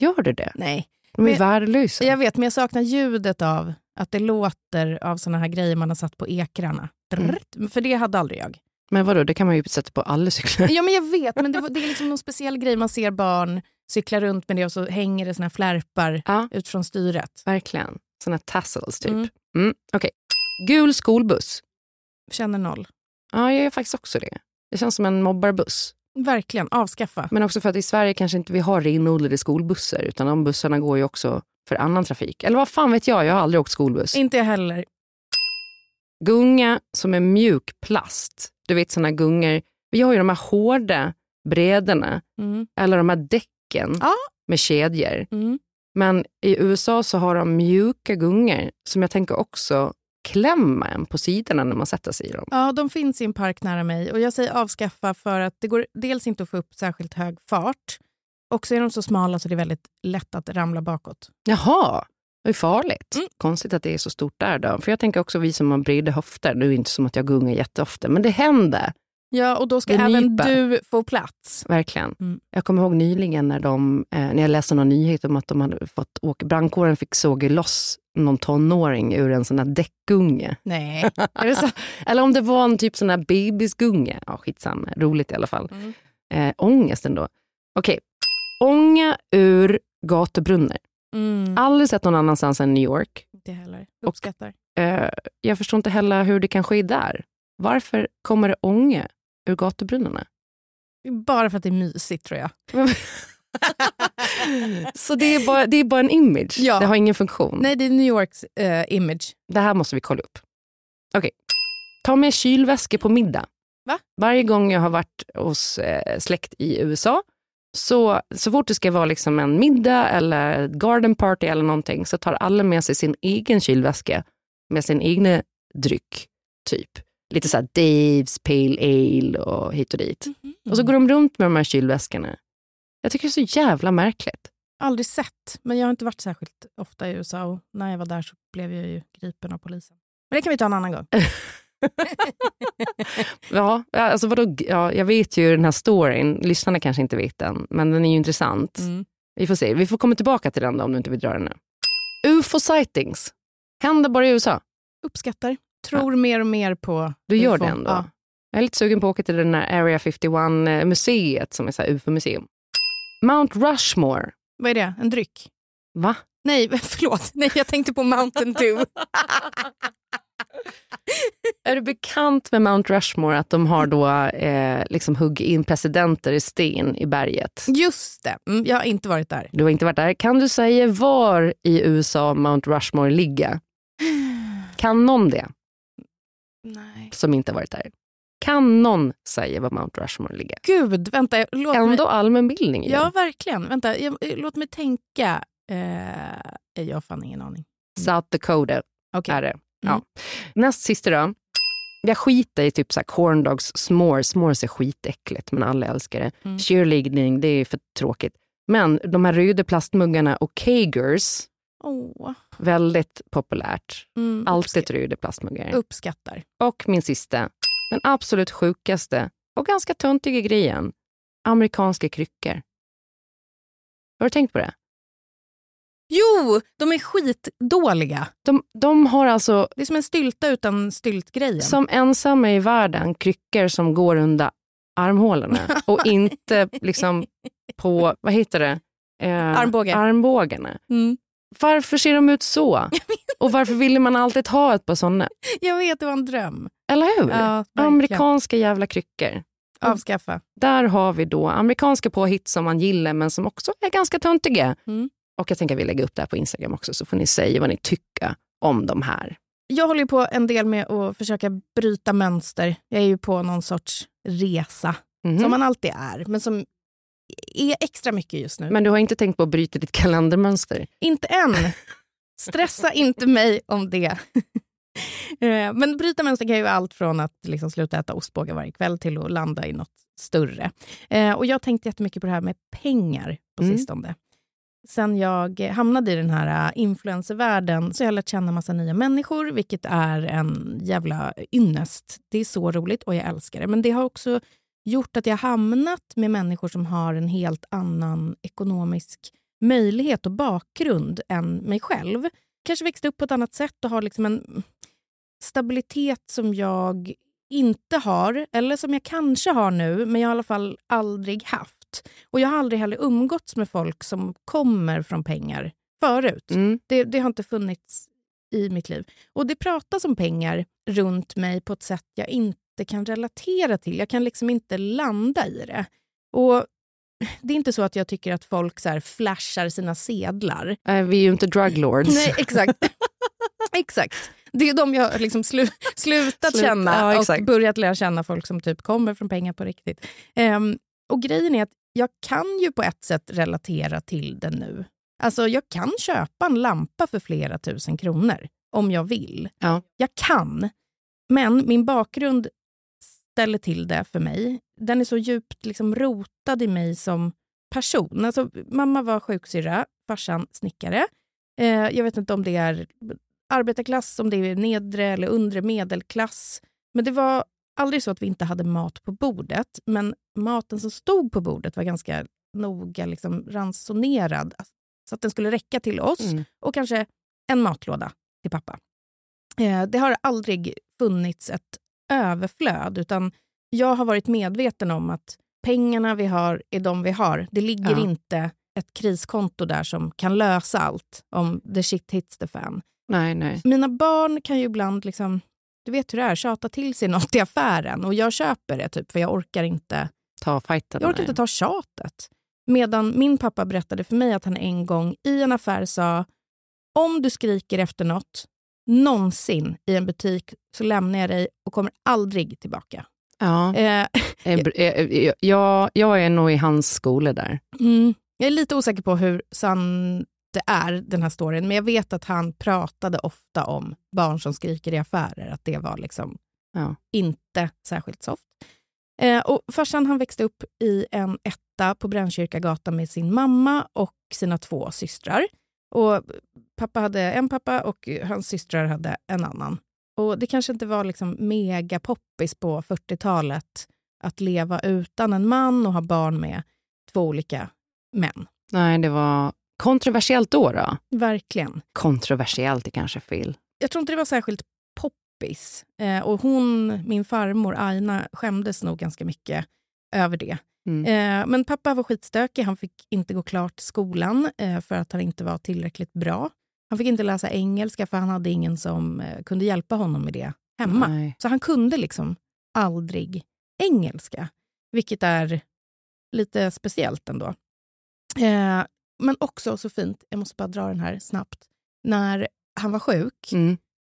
Gör du det? Nej. De är värdelösa. Jag vet, men jag saknar ljudet av att det låter av såna här grejer man har satt på ekrarna. För det hade aldrig jag. Men vadå, det kan man ju sätta på alla cyklar. Ja, men jag vet, men det är liksom någon speciell grej. Man ser barn cykla runt med det och så hänger det såna här flärpar ut från styret. Verkligen. Såna tassels typ. Okej. Gul skolbuss. Känner noll. Ja, jag gör faktiskt också det. Det känns som en mobbarbuss. Verkligen, avskaffa. Men också för att i Sverige kanske inte vi har renodlade skolbussar, utan de bussarna går ju också för annan trafik. Eller vad fan vet jag har aldrig åkt skolbuss. Inte jag heller. Gunga som är mjuk plast. Du vet såna gungor. Vi har ju de här hårda bräderna. Eller de här däcken med kedjor. Men i USA så har de mjuka gungor som jag tänker också klämma en på sidorna när man sätter sig i dem. Ja, de finns i en park nära mig och jag säger avskaffa för att det går dels inte att få upp särskilt hög fart och så är de så smala så det är väldigt lätt att ramla bakåt. Jaha, det är farligt. Konstigt att det är så stort där då. För jag tänker också vi som har breda höfter, nu är det inte som att jag gungar jätteofta, men det händer. Ja, och då ska även du få plats. Verkligen. Jag kommer ihåg nyligen när jag läste någon nyhet om att de hade fått brandkåren fick såga loss någon tonåring ur en sån här däckgunge. Nej. Är det så? Eller om det var en typ sån här babysgunge. Ja, skitsamma. Roligt i alla fall. Ångesten då. Okej. Ånga ur gatubrunnar. Mm. Aldrig sett någon annanstans än New York. Inte heller. Uppskattar. Och, jag förstår inte heller hur det kanske är där. Varför kommer det ånga ur gatubrunnarna? Bara för att det är mysigt, tror jag. Så det är bara en image. Ja. Det har ingen funktion. Nej, det är New Yorks image. Det här måste vi kolla upp. Okej. Ta med kylväskor på middag. Va? Varje gång jag har varit hos släkt i USA, så fort det ska vara liksom en middag eller garden party eller någonting, så tar alla med sig sin egen kylväska med sin egen dryck, typ. Lite så här Dave's Pale Ale och hit och dit. Mm-hmm. Och så går de runt med de här kylväskorna. Jag tycker det är så jävla märkligt. Aldrig sett, men jag har inte varit särskilt ofta i USA, och när jag var där så blev jag ju gripen av polisen. Men det kan vi ta en annan gång. Ja, alltså vadå? Ja, jag vet ju den här storyn. Lyssnarna kanske inte vet den, men den är ju intressant. Mm. Vi får se, vi får komma tillbaka till den då, om du inte vill dra den nu. UFO-sightings händer bara i USA. Uppskattar. Tror mer och mer på. Du gör UFO. Det ändå. Ja. Jag är lite sugen på att åka till den här Area 51-museet som är så här UFO-museum. Mount Rushmore. Vad är det? En dryck? Va? Nej, förlåt. Nej, jag tänkte på Mountain Dew. Är du bekant med Mount Rushmore, att de har då liksom hugg in presidenter i sten i berget? Just det, jag har inte varit där. Du har inte varit där. Kan du säga var i USA Mount Rushmore ligger? Kan någon det? Nej. Som inte har varit där. Kan någon säga var Mount Rushmore ligger? Gud, vänta. Ändå allmänbildning. Ja, verkligen. Vänta, låt mig tänka. Jag har fan ingen aning. South Dakota är det. Mm. Ja. Näst sista då. Jag skiter i typ såhär corn dogs, s'mores. S'mores är skitäckligt, men alla älskar det. Mm. Cheerleading, det är för tråkigt. Men de här röda plastmuggarna och kagers. Väldigt populärt. Mm, alltid röda plastmuggar. Uppskattar. Och min sista, den absolut sjukaste och ganska töntiga grejen. Amerikanska kryckor. Har du tänkt på det? Jo, de är skitdåliga. De har alltså... Det är som en stylta utan styltgrejen. Som ensamma i världen, kryckor som går under armhålorna. Och inte liksom på, vad heter det? Armbågarna. Mm. Varför ser de ut så? Och varför ville man alltid ha ett par sådana? Jag vet, det var en dröm. Eller hur? Ja, amerikanska jävla kryckor. Avskaffa. Där har vi då amerikanska påhitt som man gillar, men som också är ganska töntiga. Mm. Och jag tänker att vi lägger upp det här på Instagram också, så får ni säga vad ni tycker om de här. Jag håller ju på en del med att försöka bryta mönster. Jag är ju på någon sorts resa, som man alltid är, men som är extra mycket just nu. Men du har inte tänkt på att bryta ditt kalendermönster? Inte än. Stressa inte mig om det. Men bryta mönster kan ju vara allt från att liksom sluta äta ostbågar varje kväll till att landa i något större. Och jag tänkte jättemycket på det här med pengar på sistone. Sen jag hamnade i den här influencervärlden så jag lärt känna massa nya människor, vilket är en jävla ynnest. Det är så roligt och jag älskar det. Men det har också gjort att jag hamnat med människor som har en helt annan ekonomisk möjlighet och bakgrund än mig själv. Kanske växte upp på ett annat sätt och har liksom en stabilitet som jag inte har, eller som jag kanske har nu, men jag har i alla fall aldrig haft. Och jag har aldrig heller umgåtts med folk som kommer från pengar förut. Det har inte funnits i mitt liv. Och det pratas om pengar runt mig på ett sätt jag inte kan relatera till. Jag kan liksom inte landa i det. Och det är inte så att jag tycker att folk så här flashar sina sedlar. Vi är ju inte druglords. Nej, exakt. Exakt. Det är de jag liksom slutat känna. Ja, och börjat lära känna folk som typ kommer från pengar på riktigt. Och grejen är att jag kan ju på ett sätt relatera till den nu. Alltså jag kan köpa en lampa för flera tusen kronor om jag vill. Ja. Jag kan. Men min bakgrund ställer till det för mig. Den är så djupt liksom rotad i mig som person. Alltså mamma var sjuksyrra, farsan snickare. Jag vet inte om det är arbetarklass, om det är nedre eller undre medelklass. Men det var aldrig så att vi inte hade mat på bordet, men maten som stod på bordet var ganska noga liksom ransonerad, så att den skulle räcka till oss och kanske en matlåda till pappa. Det har aldrig funnits ett överflöd, utan jag har varit medveten om att pengarna vi har är de vi har. Det ligger inte ett kriskonto där som kan lösa allt om the shit hits the fan. Nej, nej. Mina barn kan ju ibland liksom, du vet hur det är, tjata till sig något i affären. Och jag köper det typ, för jag orkar inte ta fighten. Jag orkar inte ta tjatet. Medan min pappa berättade för mig att han en gång i en affär sa: om du skriker efter något någonsin i en butik så lämnar jag dig och kommer aldrig tillbaka. Ja, jag är nog i hans skola där. Mm. Jag är lite osäker på hur sann det är, den här storyn. Men jag vet att han pratade ofta om barn som skriker i affärer. Att det var liksom inte särskilt soft. Och farsan, han växte upp i en etta på Brännkyrkagatan med sin mamma och sina två systrar. Och pappa hade en pappa och hans systrar hade en annan. Och det kanske inte var liksom mega poppis på 40-talet att leva utan en man och ha barn med två olika män. Nej, det var kontroversiellt då. Verkligen. Kontroversiellt är kanske fel. Jag tror inte det var särskilt poppis. Och min farmor Aina, skämdes nog ganska mycket över det. Mm. Men pappa var skitstökig. Han fick inte gå klart skolan för att han inte var tillräckligt bra. Han fick inte läsa engelska för han hade ingen som kunde hjälpa honom med det hemma. Nej. Så han kunde liksom aldrig engelska. Vilket är lite speciellt ändå. Men också så fint, jag måste bara dra den här snabbt. När han var sjuk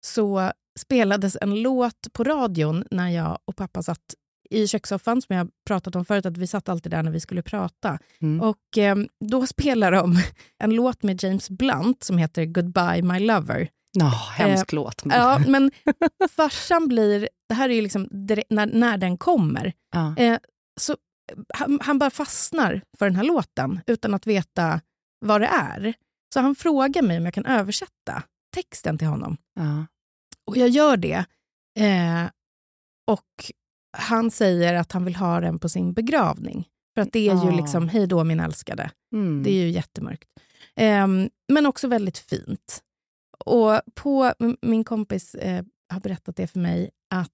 så spelades en låt på radion när jag och pappa satt i kökssoffan, som jag pratat om förut, att vi satt alltid där när vi skulle prata. Mm. Och då spelar de en låt med James Blunt som heter Goodbye My Lover. Hemsk låt. Men. Ja, men farsan blir, det här är ju liksom när den kommer. Så han bara fastnar för den här låten utan att veta vad det är. Så han frågar mig om jag kan översätta texten till honom. Och jag gör det. Och han säger att han vill ha den på sin begravning. För att det är ju liksom, hej då min älskade. Mm. Det är ju jättemörkt. Men också väldigt fint. Och min kompis har berättat det för mig. Att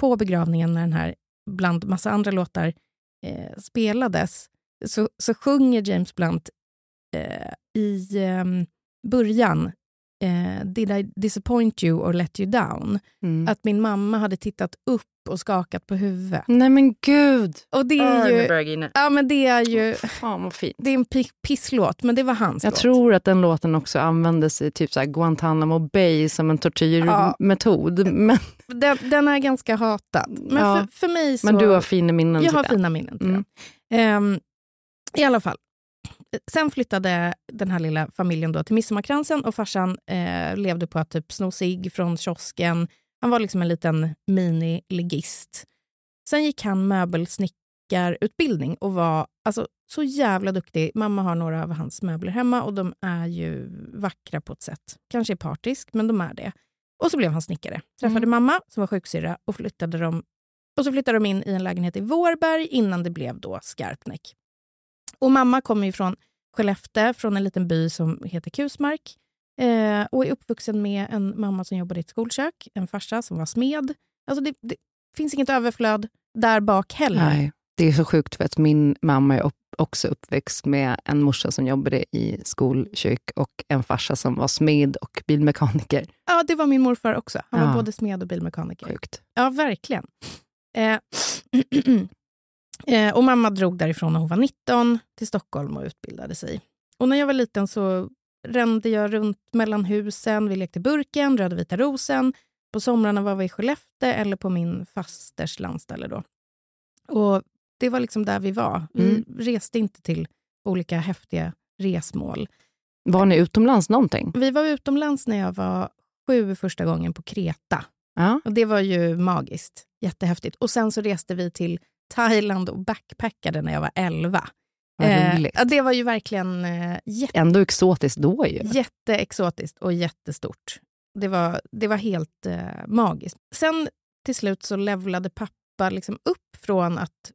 på begravningen när den här, bland massa andra låtar, spelades. Så sjunger James Blunt i början. Did I disappoint you or let you down? Att min mamma hade tittat upp och skakat på huvudet. Nej men gud. Och det är ju, ja men det är ju fan vad fint. Det är en pisslåt, men det var hans låt. Jag tror att den låten också användes i typ så här Guantanamo Bay som en tortyrmetod, men den är ganska hatad. Men för mig så. Men du har fina minnen. Jag har fina minnen till den. I alla fall. Sen flyttade den här lilla familjen då till Midsommarkransen och farsan levde på att typ sno sig från kiosken. Han var liksom en liten mini-legist. Sen gick han möbelsnickarutbildning och var alltså så jävla duktig. Mamma har några av hans möbler hemma och de är ju vackra på ett sätt. Kanske är partisk, men de är det. Och så blev han snickare. Träffade mamma som var sjuksyrra och flyttade de in i en lägenhet i Vårberg innan det blev då Skarpnäck. Och mamma kommer ju från Skellefteå, från en liten by som heter Kusmark. Och är uppvuxen med en mamma som jobbade i ett skolkök. En farsa som var smed. Alltså det finns inget överflöd där bak heller. Nej, det är så sjukt för att min mamma är också uppväxt med en morsa som jobbade i skolkök. Och en farsa som var smed och bilmekaniker. Ja, det var min morfar också. Han var både smed och bilmekaniker. Sjukt. Ja, verkligen. Och mamma drog därifrån när hon var 19 till Stockholm och utbildade sig. Och när jag var liten så rände jag runt mellan husen. Vi lekte burken, röda vita rosen. På somrarna var vi i Skellefteå eller på min fasters landställe då. Och det var liksom där vi var. Vi reste inte till olika häftiga resmål. Var ni utomlands någonting? Vi var utomlands när jag var 7 första gången på Kreta. Ja. Och det var ju magiskt. Jättehäftigt. Och sen så reste vi till Thailand och backpackade när jag var 11. Det var ju verkligen ändå exotiskt då ju. Jätteexotiskt och jättestort. Det var helt magiskt. Sen till slut så levlade pappa liksom upp från att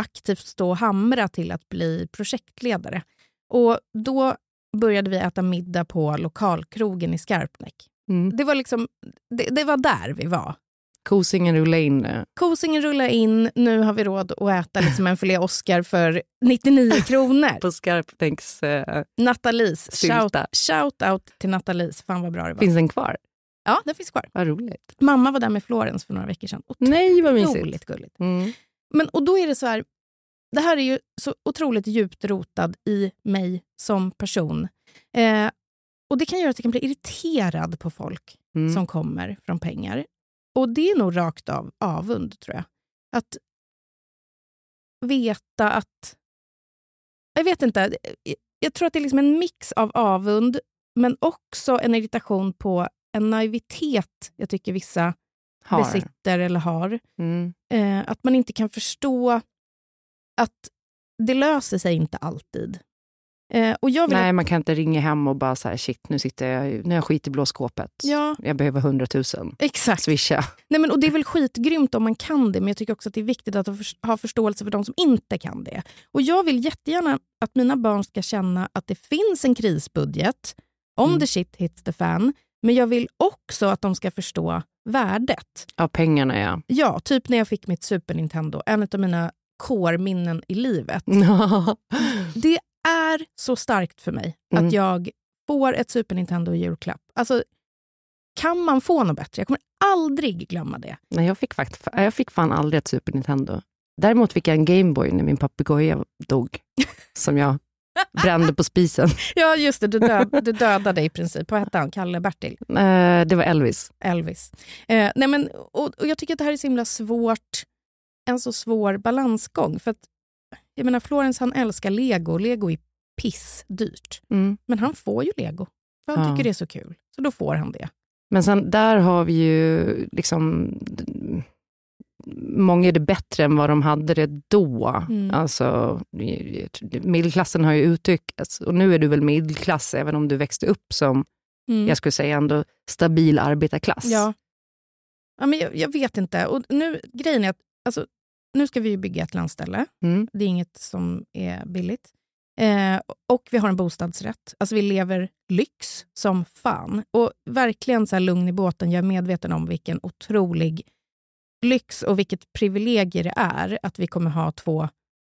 aktivt stå och hamra till att bli projektledare. Och då började vi äta middag på lokalkrogen i Skarpnäck. Det var liksom det var där vi var. Kosingen rulla in. Kosingen rulla in. Nu har vi råd att äta liksom en filé Oscar för 99 kronor. På Skarpnäcks... Nathalies. Shout out till Nathalies. Fan vad bra det var. Finns den kvar? Ja, den finns kvar. Vad roligt. Mamma var där med Florens för några veckor sedan. Nej, vad mysigt. Otroligt gulligt. Mm. Men, och då är det så här... Det här är ju så otroligt djupt rotad i mig som person. Och det kan göra att jag kan bli irriterad på folk som kommer från pengar. Och det är nog rakt av avund, tror jag. Att veta att... Jag vet inte. Jag tror att det är liksom en mix av avund. Men också en irritation på en naivitet jag tycker vissa besitter eller har. Mm. Att man inte kan förstå att det löser sig inte alltid. Och jag vill man kan inte ringa hem och bara så här, shit, nu är jag skit i blåskåpet. Ja. Jag behöver $100,000. Exakt. Swisha. Nej, men, och det är väl skitgrymt om man kan det, men jag tycker också att det är viktigt att ha förståelse för de som inte kan det. Och jag vill jättegärna att mina barn ska känna att det finns en krisbudget om the shit hits the fan, men jag vill också att de ska förstå värdet. Ja, pengarna, ja. Ja, typ när jag fick mitt Super Nintendo, en av mina minnen i livet. Det är så starkt för mig att jag får ett Super Nintendo julklapp. Alltså, kan man få något bättre? Jag kommer aldrig glömma det. Nej, jag fick fan aldrig ett Super Nintendo. Däremot fick jag en Gameboy när min papegoja dog. Som jag brände på spisen. Ja, just det. Du dödade i princip. Vad hette han? Kalle Bertil? Det var Elvis. Nej, men, och jag tycker att det här är så himla svårt. En så svår balansgång. För att, jag menar, Florens, han älskar Lego. Lego är pissdyrt. Men han får ju Lego. För han tycker det är så kul. Så då får han det. Men sen, där har vi ju liksom... Många är det bättre än vad de hade det då. Alltså, medelklassen har ju utökats. Och nu är du väl medelklass, även om du växte upp som, jag skulle säga ändå, stabil arbetarklass. Ja men jag vet inte. Och nu, grejen är att alltså, nu ska vi ju bygga ett landställe. Det är inget som är billigt. Och vi har en bostadsrätt. Alltså vi lever lyx som fan. Och verkligen så här lugn i båten. Jag är medveten om vilken otrolig lyx och vilket privilegier det är att vi kommer ha 2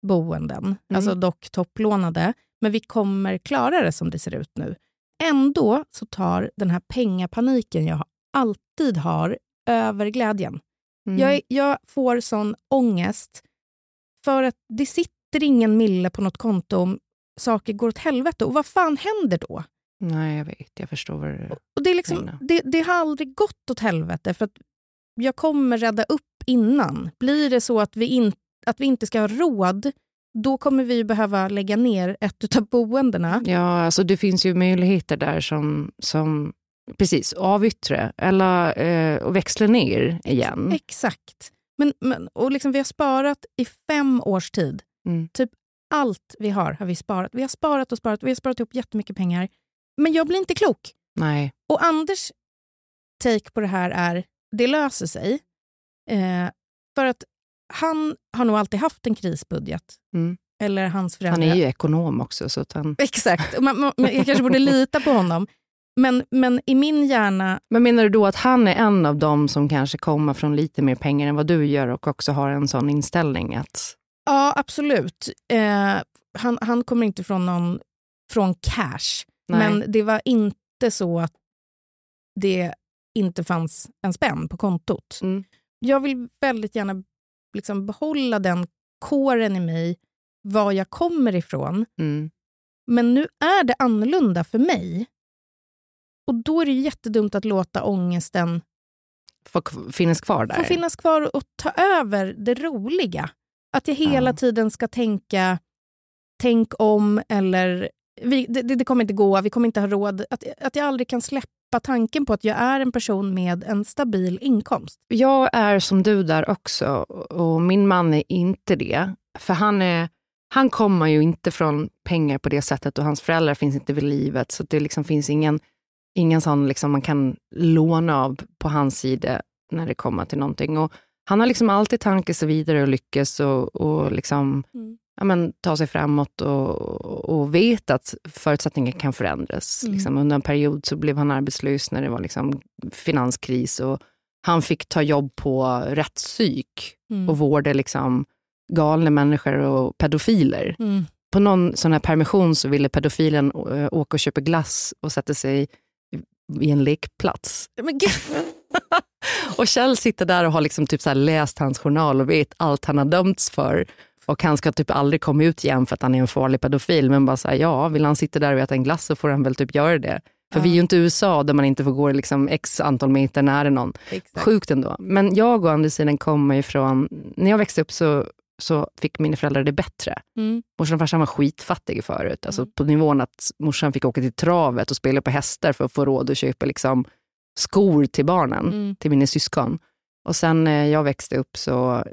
boenden. Alltså dock topplånade. Men vi kommer klara det som det ser ut nu. Ändå så tar den här pengapaniken jag alltid har över glädjen. Jag får sån ångest för att det sitter ingen mille på något konto om saker går åt helvete. Och vad fan händer då? Nej, jag vet. Jag förstår vad det... Och det är liksom, det har aldrig gått åt helvete för att jag kommer rädda upp innan. Blir det så att vi inte ska ha råd, då kommer vi behöva lägga ner ett utav boendena. Ja, alltså det finns ju möjligheter där som precis, avyttre eller och växla ner igen. Exakt. Men och liksom, vi har sparat i 5 års tid. Typ allt vi har vi sparat. Vi har sparat och sparat. Vi har sparat ihop jättemycket pengar. Men jag blir inte klok. Nej. Och Anders take på det här är, det löser sig. För att han har nog alltid haft en krisbudget. Eller hans föräldrar. Han är ju ekonom också. Så att han... Exakt. Jag kanske borde lita på honom. Men i min hjärna... Men menar du då att han är en av dem som kanske kommer från lite mer pengar än vad du gör och också har en sån inställning att... Ja, absolut. Han kommer inte från cash. Nej. Men det var inte så att det inte fanns en spänn på kontot. Jag vill väldigt gärna liksom behålla den kåren i mig, var jag kommer ifrån. Men nu är det annorlunda för mig. Och då är det ju jättedumt att låta ångesten få finnas kvar där. Få finnas kvar och ta över det roliga. Att jag hela tiden ska tänk om eller det kommer inte gå, vi kommer inte ha råd. Att jag aldrig kan släppa tanken på att jag är en person med en stabil inkomst. Jag är som du där också och min man är inte det. För han kommer ju inte från pengar på det sättet och hans föräldrar finns inte vid livet så det liksom finns ingen sån liksom man kan låna av på hans sida när det kommer till någonting. Och han har liksom alltid tanke sig vidare och lyckas och liksom ta sig framåt och vet att förutsättningar kan förändras. Liksom, under en period så blev han arbetslös när det var liksom finanskris och han fick ta jobb på rättspsyk och vårda liksom galna människor och pedofiler. Mm. På någon sån här permission så ville pedofilen åka och köpa glass och sätta sig i en lekplats. Men och Kjell sitter där och har liksom typ så här läst hans journal och vet allt han har dömts för. Och han ska typ aldrig komma ut igen för att han är en farlig pedofil. Men bara så här, ja, vill han sitta där och äta en glass så får han väl typ göra det. För vi är ju inte i USA där man inte får gå liksom x antal meter nära någon. Exakt. Sjukt ändå. Men jag och andra sidan kommer ifrån... När jag växte upp så fick mina föräldrar det bättre. Mm. Morsan och farsan var skitfattiga förut. Alltså på nivån att morsan fick åka till travet och spela på hästar för att få råd och köpa liksom skor till barnen, till mina syskon. Och sen när jag växte upp så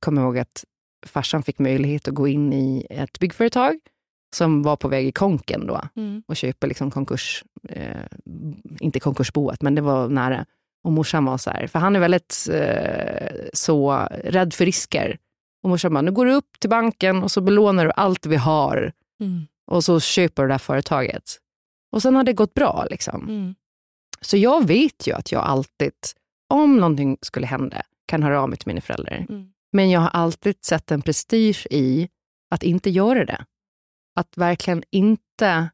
kom jag ihåg att farsan fick möjlighet att gå in i ett byggföretag som var på väg i konken då. Mm. Och köpa liksom konkurs, inte konkursboet, men det var nära. Och morsan var så här, för han är väldigt så rädd för risker. Och morsan bara, nu går du upp till banken och så belånar du allt vi har. Mm. Och så köper du det här företaget. Och sen har det gått bra liksom. Mm. Så jag vet ju att jag alltid, om någonting skulle hända, kan höra av mig till mina föräldrar. Mm. Men jag har alltid sett en prestige i att inte göra det. Att verkligen inte...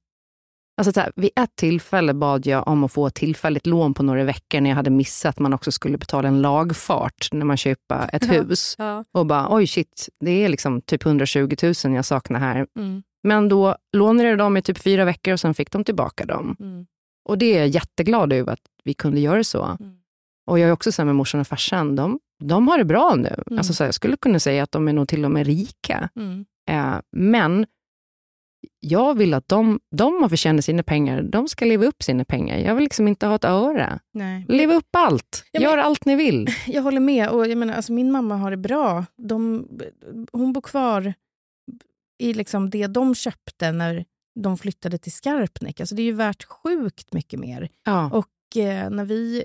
Alltså så här, vid ett tillfälle bad jag om att få ett tillfälligt lån på några veckor när jag hade missat att man också skulle betala en lagfart när man köper ett hus. Ja. Och bara, oj shit, det är liksom typ 120 000 jag saknar här. Mm. Men då lånade jag dem i typ 4 veckor och sen fick de tillbaka dem. Mm. Och det är jag jätteglad över att vi kunde göra så. Mm. Och jag är också så här med morsan och farsan, de har det bra nu. Mm. Alltså så här, jag skulle kunna säga att de är nog till och med rika. Mm. Men... jag vill att de har förtjänat sina pengar. De ska leva upp sina pengar. Jag vill liksom inte ha ett öra. Nej. Leva upp allt. Gör allt ni vill. Jag håller med. Och jag menar, alltså, min mamma har det bra. Hon bor kvar i liksom det de köpte när de flyttade till Skarpnäck. Alltså, det är ju värt sjukt mycket mer. Ja. Och när vi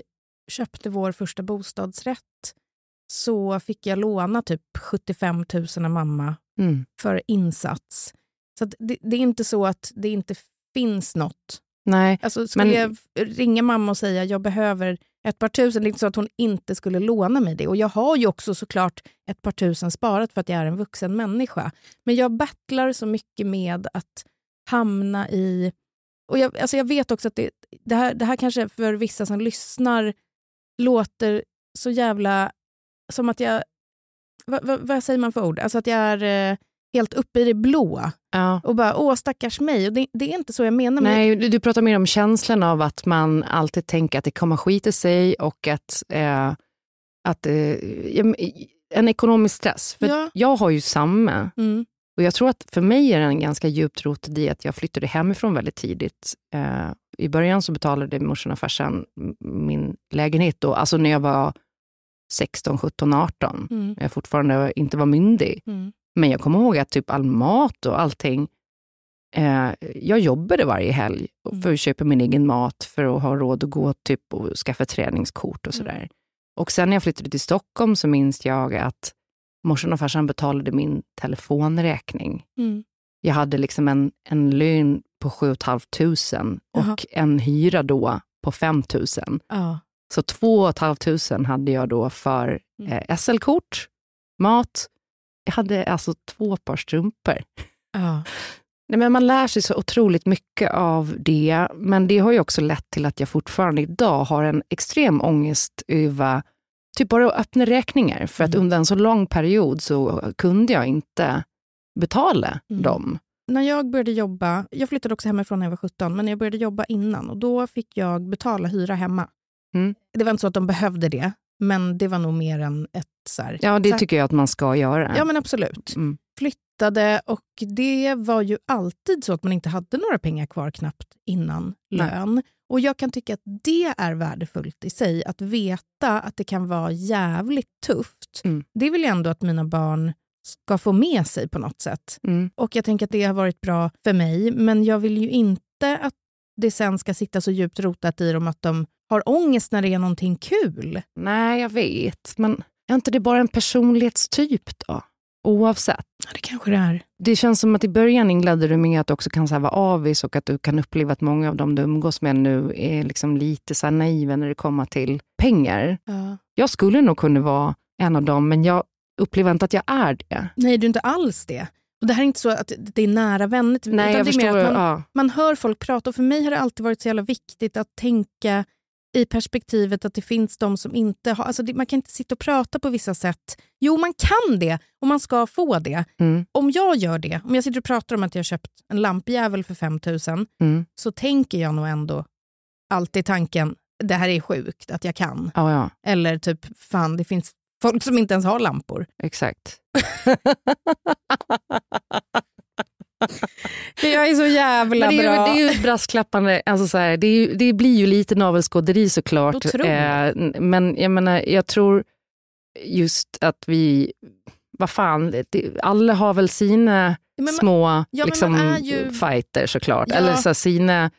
köpte vår första bostadsrätt så fick jag låna typ 75 000 av mamma för insats. Så det är inte så att det inte finns något. Nej. Alltså jag ringa mamma och säga jag behöver ett par tusen. Det är inte så att hon inte skulle låna mig det. Och jag har ju också såklart ett par tusen sparat för att jag är en vuxen människa. Men jag battlar så mycket med att hamna i... Och jag vet också att det här kanske för vissa som lyssnar låter så jävla... Som att jag... Vad säger man för ord? Alltså att jag är... helt uppe i det blåa. Ja. Och bara, åh stackars mig. Och det är inte så jag menar. Nej, du pratar mer om känslan av att man alltid tänker att det kommer skita sig och att en ekonomisk stress. För jag har ju samma. Mm. Och jag tror att för mig är den ganska djupt rotad i att jag flyttade hemifrån väldigt tidigt. I början så betalade morsan och farsan min lägenhet då. Alltså när jag var 16, 17, 18. Mm. Jag fortfarande inte var myndig. Mm. Men jag kommer ihåg att typ all mat och allting, jag jobbade varje helg för att köpa min egen mat för att ha råd att gå typ och skaffa träningskort och sådär. Och sen när jag flyttade till Stockholm så minns jag att morsan och farsan betalade min telefonräkning. Mm. Jag hade liksom en lön på 7 500 och en hyra då på 5 000. Så 2 500 hade jag då för SL-kort, mat. Jag hade alltså 2 par strumpor. Ja. Nej, men man lär sig så otroligt mycket av det. Men det har ju också lett till att jag fortfarande idag har en extrem ångest över typ bara att öppna räkningar. För att under en så lång period så kunde jag inte betala dem. När jag började jobba, jag flyttade också hemifrån när jag var 17. Men jag började jobba innan och då fick jag betala hyra hemma. Mm. Det var inte så att de behövde det. Men det var nog mer än ett så här... Ja, det tycker jag att man ska göra. Ja, men absolut. Mm. Flyttade och det var ju alltid så att man inte hade några pengar kvar knappt innan lön. Nej. Och jag kan tycka att det är värdefullt i sig. Att veta att det kan vara jävligt tufft. Mm. Det vill jag ändå att mina barn ska få med sig på något sätt. Mm. Och jag tänker att det har varit bra för mig. Men jag vill ju inte att det sen ska sitta så djupt rotat i dem att de... har ångest när det är någonting kul. Nej, jag vet. Men är inte det bara en personlighetstyp då? Oavsett. Ja, det kanske det är. Det känns som att i början inledde du med att du också kan så här vara avis och att du kan uppleva att många av dem du umgås med nu är liksom lite så här naiva när det kommer till pengar. Ja. Jag skulle nog kunna vara en av dem, men jag upplever inte att jag är det. Nej, du är inte alls det. Och det här är inte så att det är nära vänner. Nej, jag förstår. Mer att man hör folk prata, och för mig har det alltid varit så jävla viktigt att tänka i perspektivet att det finns de som inte har, alltså man kan inte sitta och prata på vissa sätt. Jo, man kan det och man ska få det. Mm. Om jag gör det, om jag sitter och pratar om att jag köpt en lampjävel för 5 000, så tänker jag nog ändå alltid tanken, det här är sjukt att jag kan. Oh, ja. Eller typ, fan, det finns folk som inte ens har lampor. Exakt. Jag är så jävla bra. Det är ju brasklappande, alltså så här, det blir ju lite navelskåderi såklart. Men jag menar, jag tror just att vi, vad fan, alla har väl sina små liksom, fighter såklart. Ja. Eller så här, sina...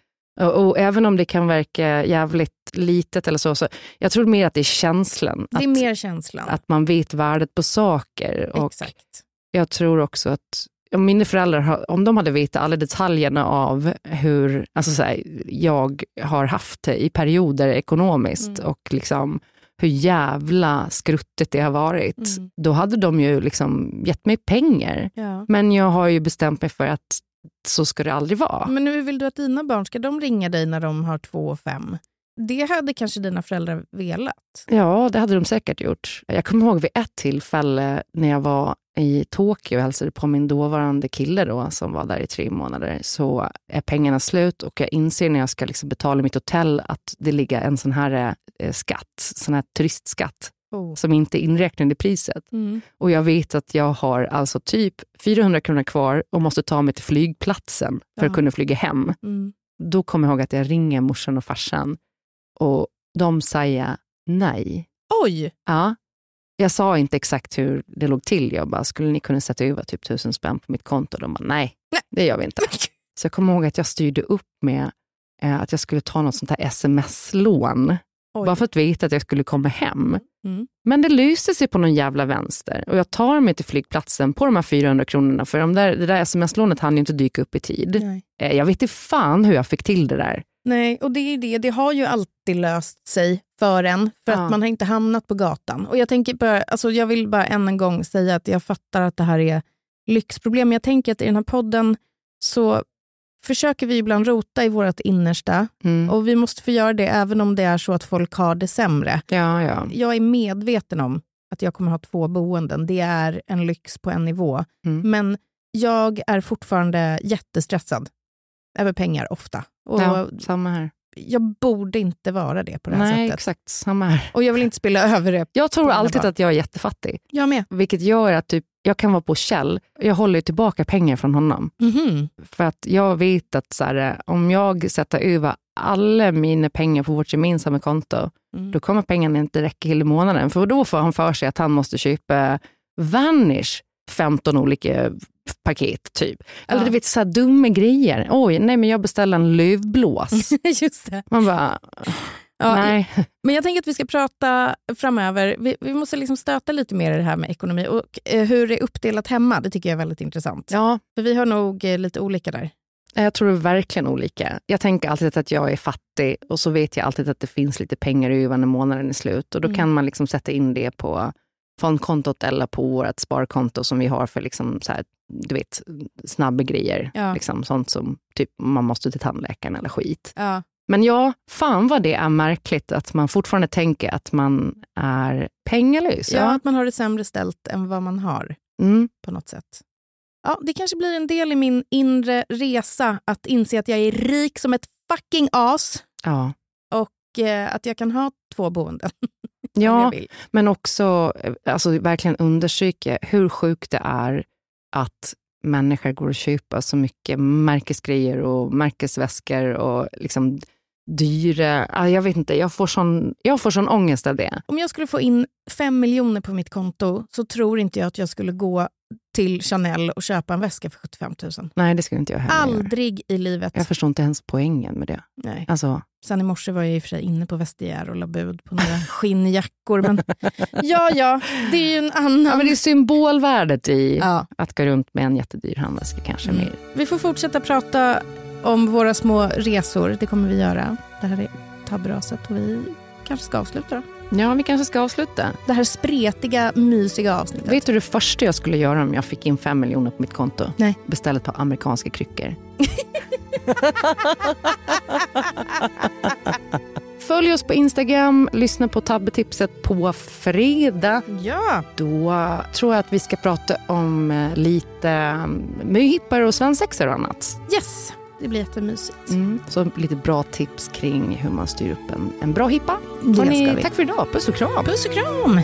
Och även om det kan verka jävligt litet eller så jag tror mer att det är känslan. Det är mer känslan. Att man vet värdet på saker. Och exakt. Jag tror också att om mina föräldrar, om de hade vetat alla detaljerna av hur alltså så här, jag har haft det i perioder ekonomiskt och liksom hur jävla skruttet det har varit, då hade de ju liksom gett mig pengar. Ja. Men jag har ju bestämt mig för att så ska det aldrig vara. Men nu vill du att dina barn, ska de ringa dig när de har 2 och 5? Det hade kanske dina föräldrar velat. Ja, det hade de säkert gjort. Jag kommer ihåg vid ett tillfälle när jag var i Tokyo och hälsade på min dåvarande kille då, som var där i 3 månader. Så är pengarna slut och jag inser när jag ska liksom betala mitt hotell att det ligger en sån här skatt, sån här turistskatt. Oh. Som inte inräknade priset. Och jag vet att jag har alltså typ 400 kronor kvar och måste ta mig till flygplatsen för att kunna flyga hem. Då kommer jag ihåg att jag ringer morsan och farsan och de säger nej. Oj! Ja. Jag sa inte exakt hur det låg till. Jag bara, skulle ni kunna sätta över typ 1000 spänn på mitt konto? De bara, nej, det gör vi inte. Så jag kommer ihåg att jag styrde upp med att jag skulle ta något sånt här sms-lån. Oj. Bara för att veta att jag skulle komma hem. Men det lyser sig på någon jävla vänster. Och jag tar mig till flygplatsen på de här 400 kronorna. För det där sms-lånet hann ju inte dyka upp i tid. Nej. Jag vet inte fan hur jag fick till det där. Nej, och det är det. Det har ju alltid löst sig för en. För att man har inte hamnat på gatan. Och jag tänker bara, alltså jag vill bara än en gång säga att jag fattar att det här är lyxproblem. Jag tänker att i den här podden så... försöker vi ibland rota i vårt innersta. Och vi måste få göra det även om det är så att folk har det sämre. Ja. Jag är medveten om att jag kommer ha 2 boenden. Det är en lyx på en nivå. Men jag är fortfarande jättestressad över pengar ofta. Och ja, samma här. Jag borde inte vara det på det här sättet. Nej, exakt. Samma här. Och jag vill inte spilla över det. Jag tror alltid att jag är jättefattig. Jag med. Vilket gör att typ jag kan vara på Kjell. Jag håller ju tillbaka pengar från honom. För att jag vet att så här, om jag sätter över alla mina pengar på vårt gemensamma konto, då kommer pengarna inte räcka hela månaden. För då får han för sig att han måste köpa Vanish 15 olika paket typ. Eller du vet så här dumma grejer. Oj, nej men jag beställer en lövblås. Just det. Man bara... Ja, nej. Men jag tänker att vi ska prata framöver. Vi måste liksom stöta lite mer i det här med ekonomi. Och hur det är uppdelat hemma, det tycker jag är väldigt intressant. Ja. För vi har nog lite olika där. Jag tror det är verkligen olika. Jag tänker alltid att jag är fattig. Och så vet jag alltid att det finns lite pengar i när månaden är slut. Och då kan man liksom sätta in det på fondkontot eller på vårt sparkonto som vi har för liksom så här, du vet, snabba grejer. Ja. Liksom sånt som typ man måste till tandläkaren eller skit. Ja. Men ja, fan vad det är märkligt att man fortfarande tänker att man är pengalös. Ja, att man har det sämre ställt än vad man har på något sätt. Ja, det kanske blir en del i min inre resa att inse att jag är rik som ett fucking as. Ja. Och att jag kan ha 2 boenden. Ja, men också alltså, verkligen undersöka hur sjukt det är att människor går och köper så mycket märkesgrejer och märkesväskor och liksom dyra, jag vet inte, jag får sån ångest av det. Om jag skulle få in 5 miljoner på mitt konto så tror inte jag att jag skulle gå till Chanel och köpa en väska för 75 000. Nej, det skulle inte jag heller. Aldrig i livet. Jag förstår inte ens poängen med det. Nej. Alltså. Sen i morse var jag i och för sig inne på Vestiaire och la bud på några skinnjackor. Men ja, det är ju en annan... Ja, men det är symbolvärdet i att gå runt med en jättedyr handväska kanske mer. Vi får fortsätta prata om våra små resor. Det kommer vi göra. Det här är tabbraset och vi kanske ska avsluta då. Ja, vi kanske ska avsluta. Det här spretiga, mysiga avsnittet. Vet du det första jag skulle göra om jag fick in 5 miljoner på mitt konto? Nej. Beställa ett par amerikanska kryckor. Följ oss på Instagram. Lyssna på tabbetipset på fredag. Ja. Då tror jag att vi ska prata om lite möhippar och svensexer och annat. Yes, det blir jättemysigt. Så lite bra tips kring hur man styr upp en bra hippa. Tack för idag. Puss och kram. Puss och kram.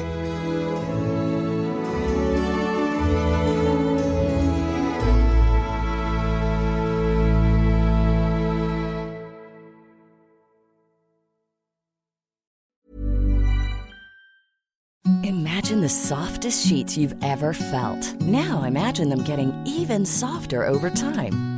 Imagine the softest sheets you've ever felt. Now imagine them getting even softer over time.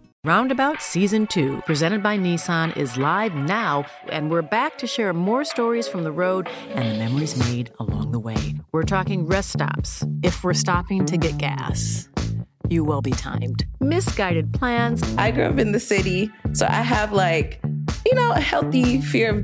Roundabout Season 2, presented by Nissan, is live now, and we're back to share more stories from the road and the memories made along the way. We're talking rest stops. If we're stopping to get gas, you will be timed. Misguided plans. I grew up in the city, so I have, a healthy fear of